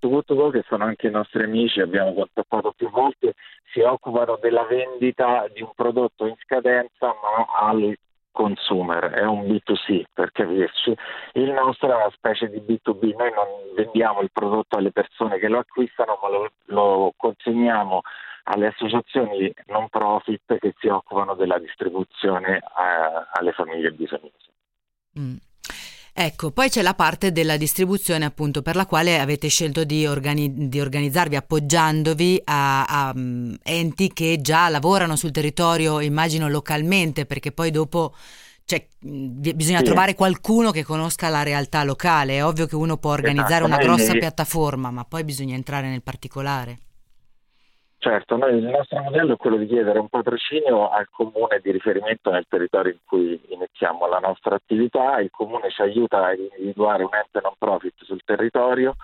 Too Good to Go, che sono anche i nostri amici, abbiamo contattato più volte, si occupano della vendita di un prodotto in scadenza ma al consumer, è un B2C per capirci. Il nostro è una specie di B2B, noi non vendiamo il prodotto alle persone che lo acquistano, ma lo consegniamo alle associazioni non profit che si occupano della distribuzione alle famiglie bisognose. Mm. Ecco, poi c'è la parte della distribuzione, appunto, per la quale avete scelto di organizzarvi appoggiandovi a enti che già lavorano sul territorio, immagino localmente, perché poi dopo bisogna trovare qualcuno che conosca la realtà locale. È ovvio che uno può organizzare una grossa piattaforma, ma poi bisogna entrare nel particolare. Certo, noi il nostro modello è quello di chiedere un patrocinio al comune di riferimento nel territorio in cui iniziamo la nostra attività. Il comune ci aiuta a individuare un ente non profit sul territorio,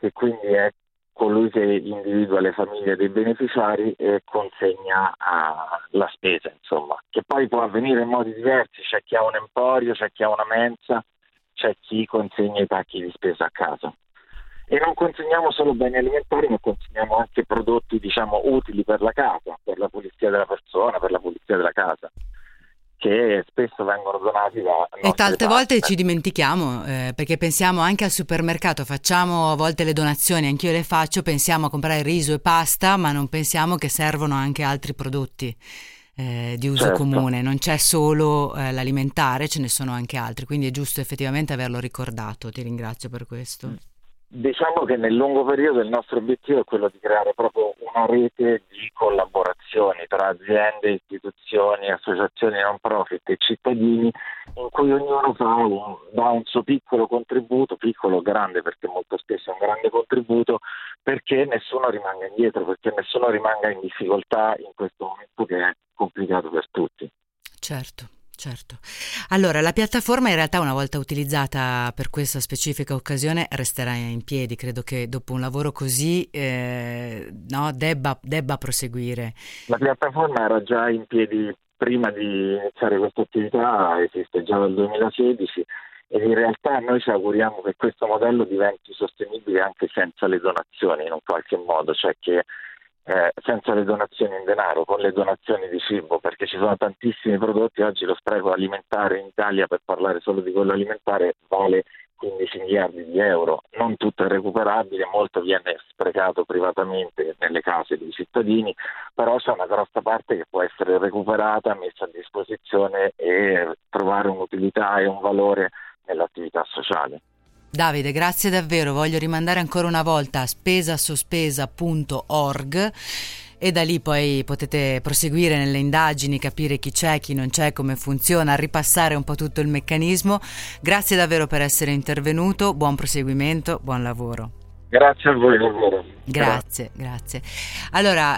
che quindi è colui che individua le famiglie dei beneficiari e consegna la spesa, insomma, che poi può avvenire in modi diversi. C'è chi ha un emporio, c'è chi ha una mensa, c'è chi consegna i pacchi di spesa a casa. E non consegniamo solo beni alimentari, ma consegniamo anche prodotti, diciamo, utili per la casa, per la pulizia della persona, per la pulizia della casa, che spesso vengono donati da nostre e tante volte ci dimentichiamo, perché pensiamo anche al supermercato, facciamo a volte le donazioni, anch'io le faccio, pensiamo a comprare riso e pasta, ma non pensiamo che servono anche altri prodotti di uso comune. Non c'è solo l'alimentare, ce ne sono anche altri, quindi è giusto effettivamente averlo ricordato. Ti ringrazio per questo. Diciamo che nel lungo periodo il nostro obiettivo è quello di creare proprio una rete di collaborazioni tra aziende, istituzioni, associazioni non profit e cittadini, in cui ognuno dà un suo piccolo contributo, piccolo o grande, perché molto spesso è un grande contributo, perché nessuno rimanga indietro, perché nessuno rimanga in difficoltà in questo momento che è complicato per tutti. Certo. Allora, la piattaforma in realtà, una volta utilizzata per questa specifica occasione, resterà in piedi. Credo che dopo un lavoro così debba proseguire. La piattaforma era già in piedi prima di iniziare questa attività, esiste già dal 2016, e in realtà noi ci auguriamo che questo modello diventi sostenibile anche senza le donazioni, in un qualche modo, cioè che senza le donazioni in denaro, con le donazioni di cibo, perché ci sono tantissimi prodotti. Oggi lo spreco alimentare in Italia, per parlare solo di quello alimentare, vale 15 miliardi di euro. Non tutto è recuperabile, molto viene sprecato privatamente nelle case dei cittadini, però c'è una grossa parte che può essere recuperata, messa a disposizione e trovare un'utilità e un valore nell'attività sociale. Davide, grazie davvero. Voglio rimandare ancora una volta a spesasospesa.org e da lì poi potete proseguire nelle indagini, capire chi c'è, chi non c'è, come funziona, ripassare un po' tutto il meccanismo. Grazie davvero per essere intervenuto, buon proseguimento, buon lavoro. Grazie a voi, davvero. Grazie. Allora,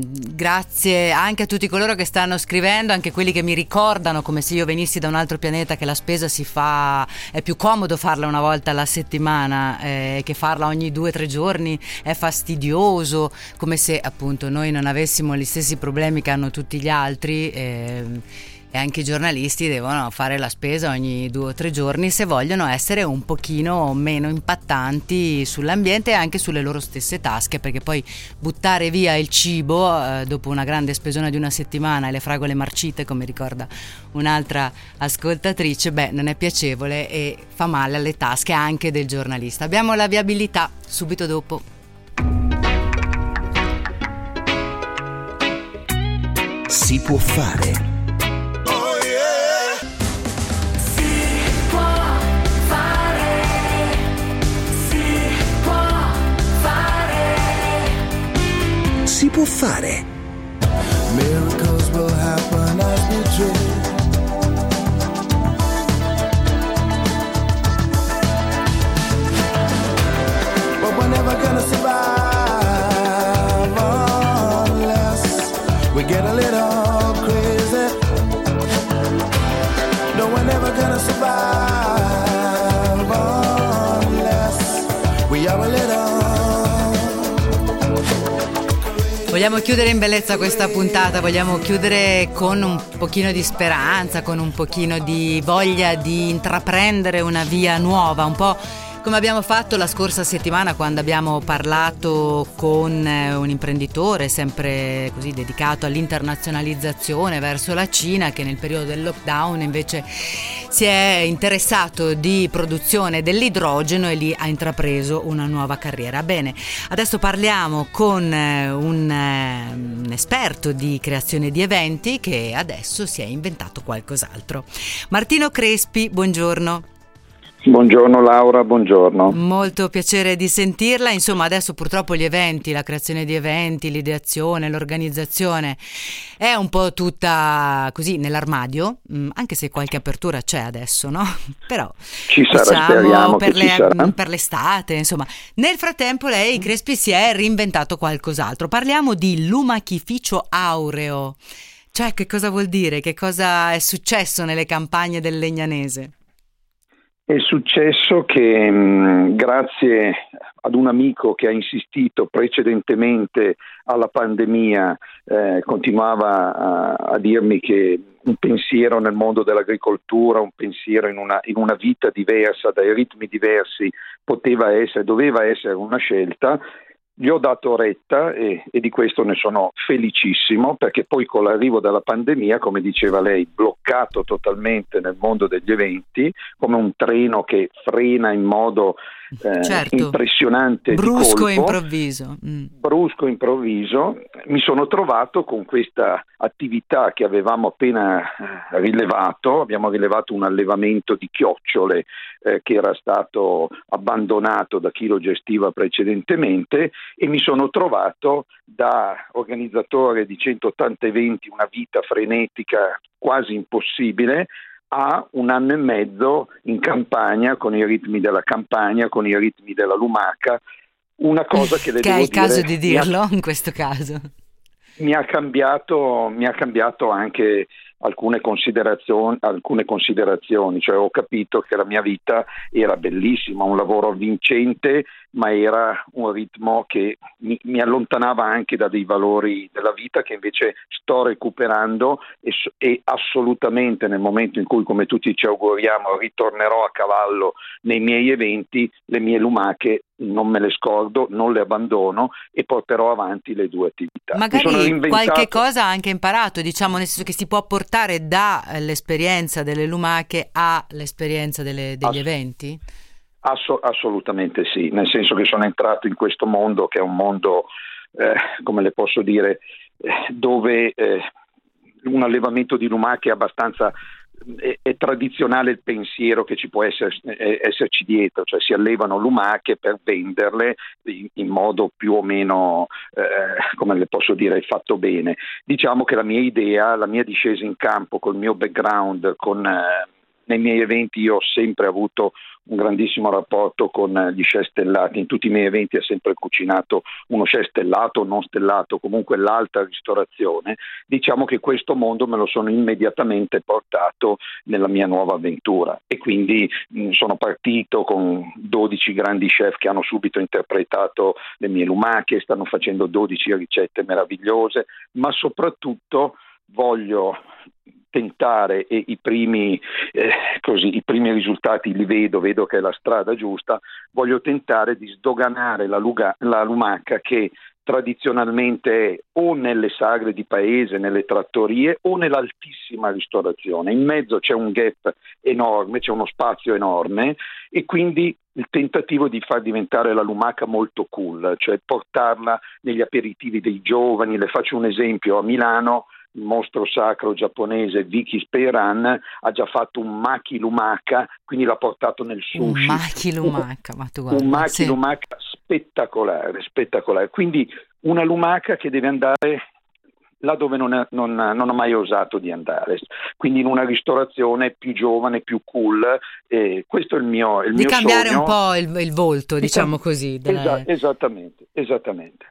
grazie anche a tutti coloro che stanno scrivendo, anche quelli che mi ricordano, come se io venissi da un altro pianeta, che la spesa si fa, è più comodo farla una volta alla settimana che farla ogni 2 o 3 giorni, è fastidioso, come se appunto noi non avessimo gli stessi problemi che hanno tutti gli altri. E anche i giornalisti devono fare la spesa ogni 2 o 3 giorni se vogliono essere un pochino meno impattanti sull'ambiente e anche sulle loro stesse tasche, perché poi buttare via il cibo dopo una grande spesona di una settimana e le fragole marcite, come ricorda un'altra ascoltatrice, non è piacevole e fa male alle tasche anche del giornalista. Abbiamo la viabilità subito dopo. Si può fare. Si può fare. Vogliamo chiudere in bellezza questa puntata, vogliamo chiudere con un pochino di speranza, con un pochino di voglia di intraprendere una via nuova, un po' come abbiamo fatto la scorsa settimana quando abbiamo parlato con un imprenditore sempre così dedicato all'internazionalizzazione verso la Cina, che nel periodo del lockdown invece si è interessato di produzione dell'idrogeno e lì ha intrapreso una nuova carriera. Bene, adesso parliamo con un esperto di creazione di eventi che adesso si è inventato qualcos'altro. Martino Crespi, buongiorno. Buongiorno Laura, buongiorno. Molto piacere di sentirla. Insomma, adesso purtroppo gli eventi, la creazione di eventi, l'ideazione, l'organizzazione è un po' tutta così nell'armadio, anche se qualche apertura c'è adesso, no? Però ci sarà, diciamo, per l'estate, insomma. Nel frattempo lei, Crespi, si è reinventato qualcos'altro. Parliamo di lumachificio aureo. Cioè, che cosa vuol dire? Che cosa è successo nelle campagne del Legnanese? È successo che grazie ad un amico che ha insistito precedentemente alla pandemia, continuava a dirmi che un pensiero nel mondo dell'agricoltura, un pensiero in una vita diversa, dai ritmi diversi, doveva essere una scelta. Gli ho dato retta e di questo ne sono felicissimo, perché poi con l'arrivo della pandemia, come diceva lei, bloccato totalmente nel mondo degli eventi, come un treno che frena in modo impressionante, brusco e improvviso. Mi sono trovato con questa attività che avevamo appena rilevato. Abbiamo rilevato un allevamento di chiocciole che era stato abbandonato da chi lo gestiva precedentemente, e mi sono trovato da organizzatore di 180 eventi, una vita frenetica quasi impossibile, a un anno e mezzo in campagna, con i ritmi della campagna, con i ritmi della lumaca, una cosa che le devo dire... Che è il caso di dirlo in questo caso. Mi ha cambiato anche alcune considerazioni, cioè ho capito che la mia vita era bellissima, un lavoro vincente, ma era un ritmo che mi allontanava anche da dei valori della vita che invece sto recuperando, e assolutamente nel momento in cui, come tutti ci auguriamo, ritornerò a cavallo nei miei eventi, le mie lumache non me le scordo, non le abbandono e porterò avanti le due attività. Magari qualche cosa ha anche imparato, diciamo, nel senso che si può portare dall'esperienza delle lumache all'esperienza degli eventi? Assolutamente sì, nel senso che sono entrato in questo mondo che è un mondo, come le posso dire, dove un allevamento di lumache è abbastanza... È tradizionale il pensiero che ci può esserci dietro, cioè si allevano lumache per venderle in modo più o meno, come le posso dire, fatto bene. Diciamo che la mia idea, la mia discesa in campo col mio background, nei miei eventi io ho sempre avuto un grandissimo rapporto con gli chef stellati, in tutti i miei eventi ha sempre cucinato uno chef stellato o non stellato, comunque l'alta ristorazione. Diciamo che questo mondo me lo sono immediatamente portato nella mia nuova avventura, e quindi sono partito con 12 grandi chef che hanno subito interpretato le mie lumache, stanno facendo 12 ricette meravigliose, ma soprattutto voglio tentare, e i primi risultati li vedo che è la strada giusta. Voglio tentare di sdoganare la lumaca che tradizionalmente è o nelle sagre di paese, nelle trattorie, o nell'altissima ristorazione. In mezzo c'è un gap enorme, c'è uno spazio enorme, e quindi il tentativo di far diventare la lumaca molto cool, cioè portarla negli aperitivi dei giovani. Le faccio un esempio: a Milano il mostro sacro giapponese Vicky Speran ha già fatto un maki lumaca, quindi l'ha portato nel sushi. Un maki lumaca spettacolare. Quindi una lumaca che deve andare laddove non ho mai osato di andare, quindi in una ristorazione più giovane, più cool, questo è il mio sogno. Di cambiare un po' il volto, diciamo così. Esattamente.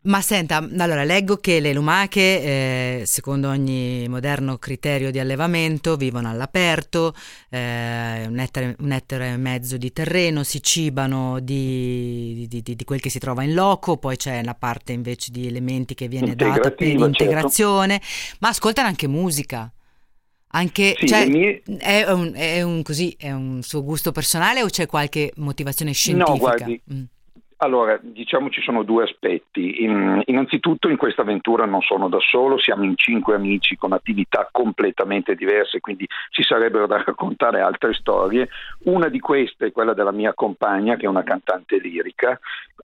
Ma senta, allora leggo che le lumache, secondo ogni moderno criterio di allevamento, vivono all'aperto, un ettaro e mezzo di terreno, si cibano di quel che si trova in loco, poi c'è la parte invece di elementi che viene data per l'integrazione. Ma ascoltano anche musica, anche sì, cioè, è un suo gusto personale o c'è qualche motivazione scientifica? No, guardi, allora diciamo ci sono due aspetti. Innanzitutto in questa avventura non sono da solo, siamo in 5 amici con attività completamente diverse, quindi ci sarebbero da raccontare altre storie. Una di queste è quella della mia compagna, che è una cantante lirica,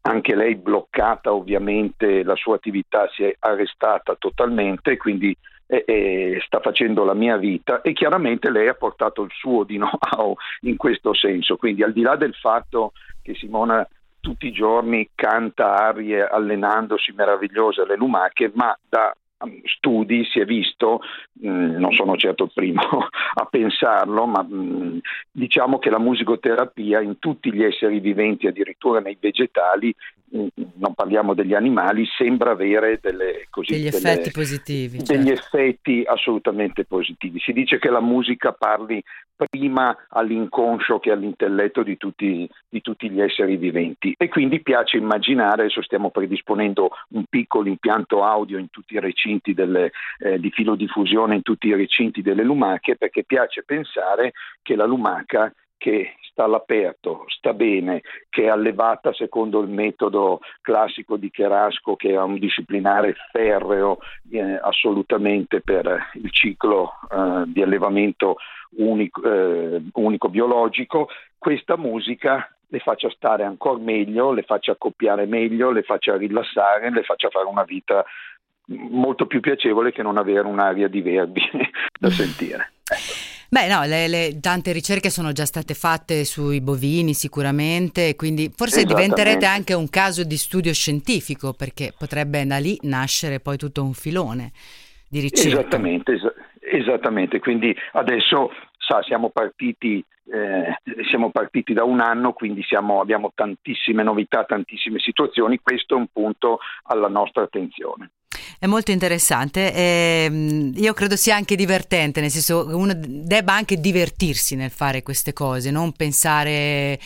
anche lei bloccata, ovviamente la sua attività si è arrestata totalmente, quindi sta facendo la mia vita, e chiaramente lei ha portato il suo di know-how in questo senso. Quindi al di là del fatto che Simona tutti i giorni canta arie allenandosi meravigliose alle lumache, ma da studi si è visto, non sono certo il primo a pensarlo, ma diciamo che la musicoterapia in tutti gli esseri viventi, addirittura nei vegetali, non parliamo degli animali, sembra avere degli effetti positivi. Degli effetti assolutamente positivi. Si dice che la musica parli prima all'inconscio che all'intelletto di tutti gli esseri viventi, e quindi piace immaginare, adesso stiamo predisponendo un piccolo impianto audio in tutti i recinti di filodiffusione in tutti i recinti delle lumache, perché piace pensare che la lumaca che sta all'aperto, sta bene, che è allevata secondo il metodo classico di Cherasco, che è un disciplinare ferreo assolutamente per il ciclo di allevamento unico biologico, questa musica le faccia stare ancora meglio, le faccia accoppiare meglio, le faccia rilassare, le faccia fare una vita molto più piacevole che non avere un'aria di verbi da sentire. Beh, no, le tante ricerche sono già state fatte sui bovini sicuramente, quindi forse diventerete anche un caso di studio scientifico, perché potrebbe da lì nascere poi tutto un filone di ricerca. Esattamente. Quindi adesso siamo partiti da un anno, quindi abbiamo tantissime novità, tantissime situazioni, questo è un punto alla nostra attenzione. È molto interessante, io credo sia anche divertente, nel senso uno debba anche divertirsi nel fare queste cose, non pensare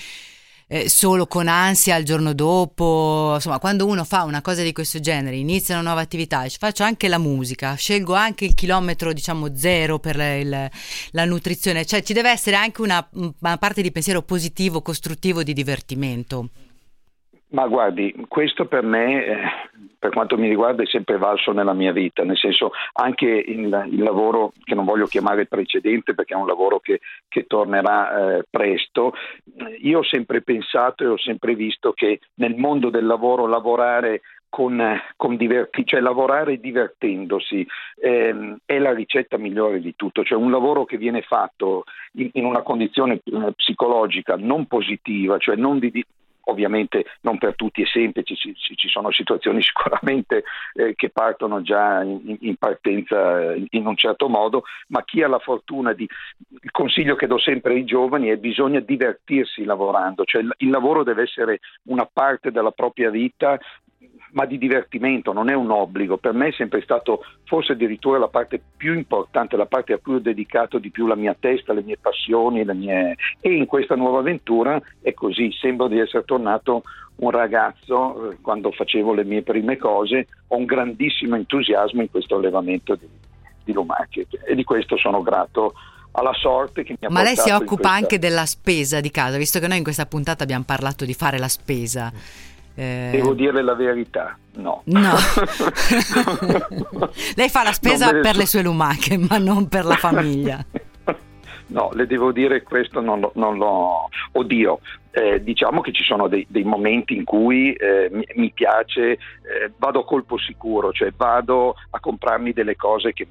solo con ansia al giorno dopo. Insomma, quando uno fa una cosa di questo genere, inizia una nuova attività, faccio anche la musica, scelgo anche il chilometro diciamo zero per la nutrizione, cioè ci deve essere anche una parte di pensiero positivo, costruttivo, di divertimento. Ma guardi, questo per me, per quanto mi riguarda, è sempre valso nella mia vita, nel senso anche il lavoro che non voglio chiamare precedente, perché è un lavoro che tornerà presto. Io ho sempre pensato e ho sempre visto che nel mondo del lavoro lavorare lavorare divertendosi è la ricetta migliore di tutto. Cioè un lavoro che viene fatto in una condizione psicologica non positiva, cioè ovviamente non per tutti è semplice, ci sono situazioni sicuramente che partono già in partenza in un certo modo, ma chi ha la fortuna il consiglio che do sempre ai giovani è: bisogna divertirsi lavorando, cioè il lavoro deve essere una parte della propria vita, ma di divertimento, non è un obbligo. Per me è sempre stato forse addirittura la parte più importante, la parte a cui ho dedicato di più la mia testa, le mie passioni, e in questa nuova avventura è così. Sembra di essere tornato un ragazzo quando facevo le mie prime cose. Ho un grandissimo entusiasmo in questo allevamento di lumache, e di questo sono grato alla sorte che mi ha portato. Ma lei si occupa anche della spesa di casa, visto che noi in questa puntata abbiamo parlato di fare la spesa. Devo dire la verità, no. Lei fa la spesa per le sue lumache, ma non per la famiglia. No, le devo dire questo, oddio, diciamo che ci sono dei momenti in cui mi piace, vado a colpo sicuro, cioè vado a comprarmi delle cose che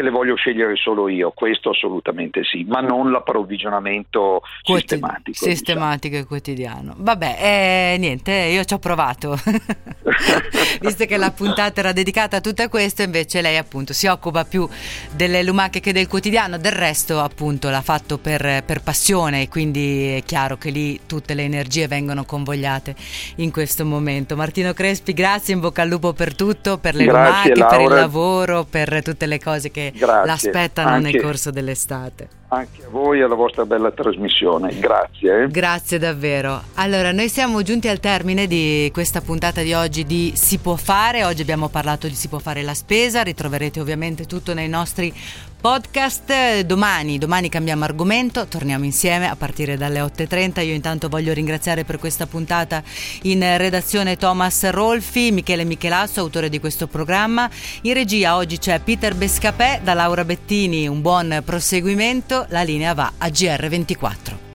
le voglio scegliere solo io, questo assolutamente sì, ma non l'approvvigionamento sistematico e quotidiano. Vabbè, niente, io ci ho provato visto che la puntata era dedicata a tutto questo, invece lei appunto si occupa più delle lumache che del quotidiano, del resto appunto l'ha fatto per passione, e quindi è chiaro che lì tutte le energie vengono convogliate in questo momento. Martino Crespi, grazie, in bocca al lupo per tutto, per le lumache, Laura, per il lavoro, per tutte le cose che l'aspettano anche nel corso dell'estate. Anche a voi e alla vostra bella trasmissione, grazie. Grazie davvero. Allora, noi siamo giunti al termine di questa puntata di oggi di Si può fare. Oggi abbiamo parlato di Si può fare la spesa, ritroverete ovviamente tutto nei nostri podcast. Domani cambiamo argomento, torniamo insieme a partire dalle 8.30. Io intanto voglio ringraziare per questa puntata in redazione Thomas Rolfi, Michele Michelasso, autore di questo programma. In regia oggi c'è Peter Bescapè, da Laura Bettini un buon proseguimento. La linea va a GR24.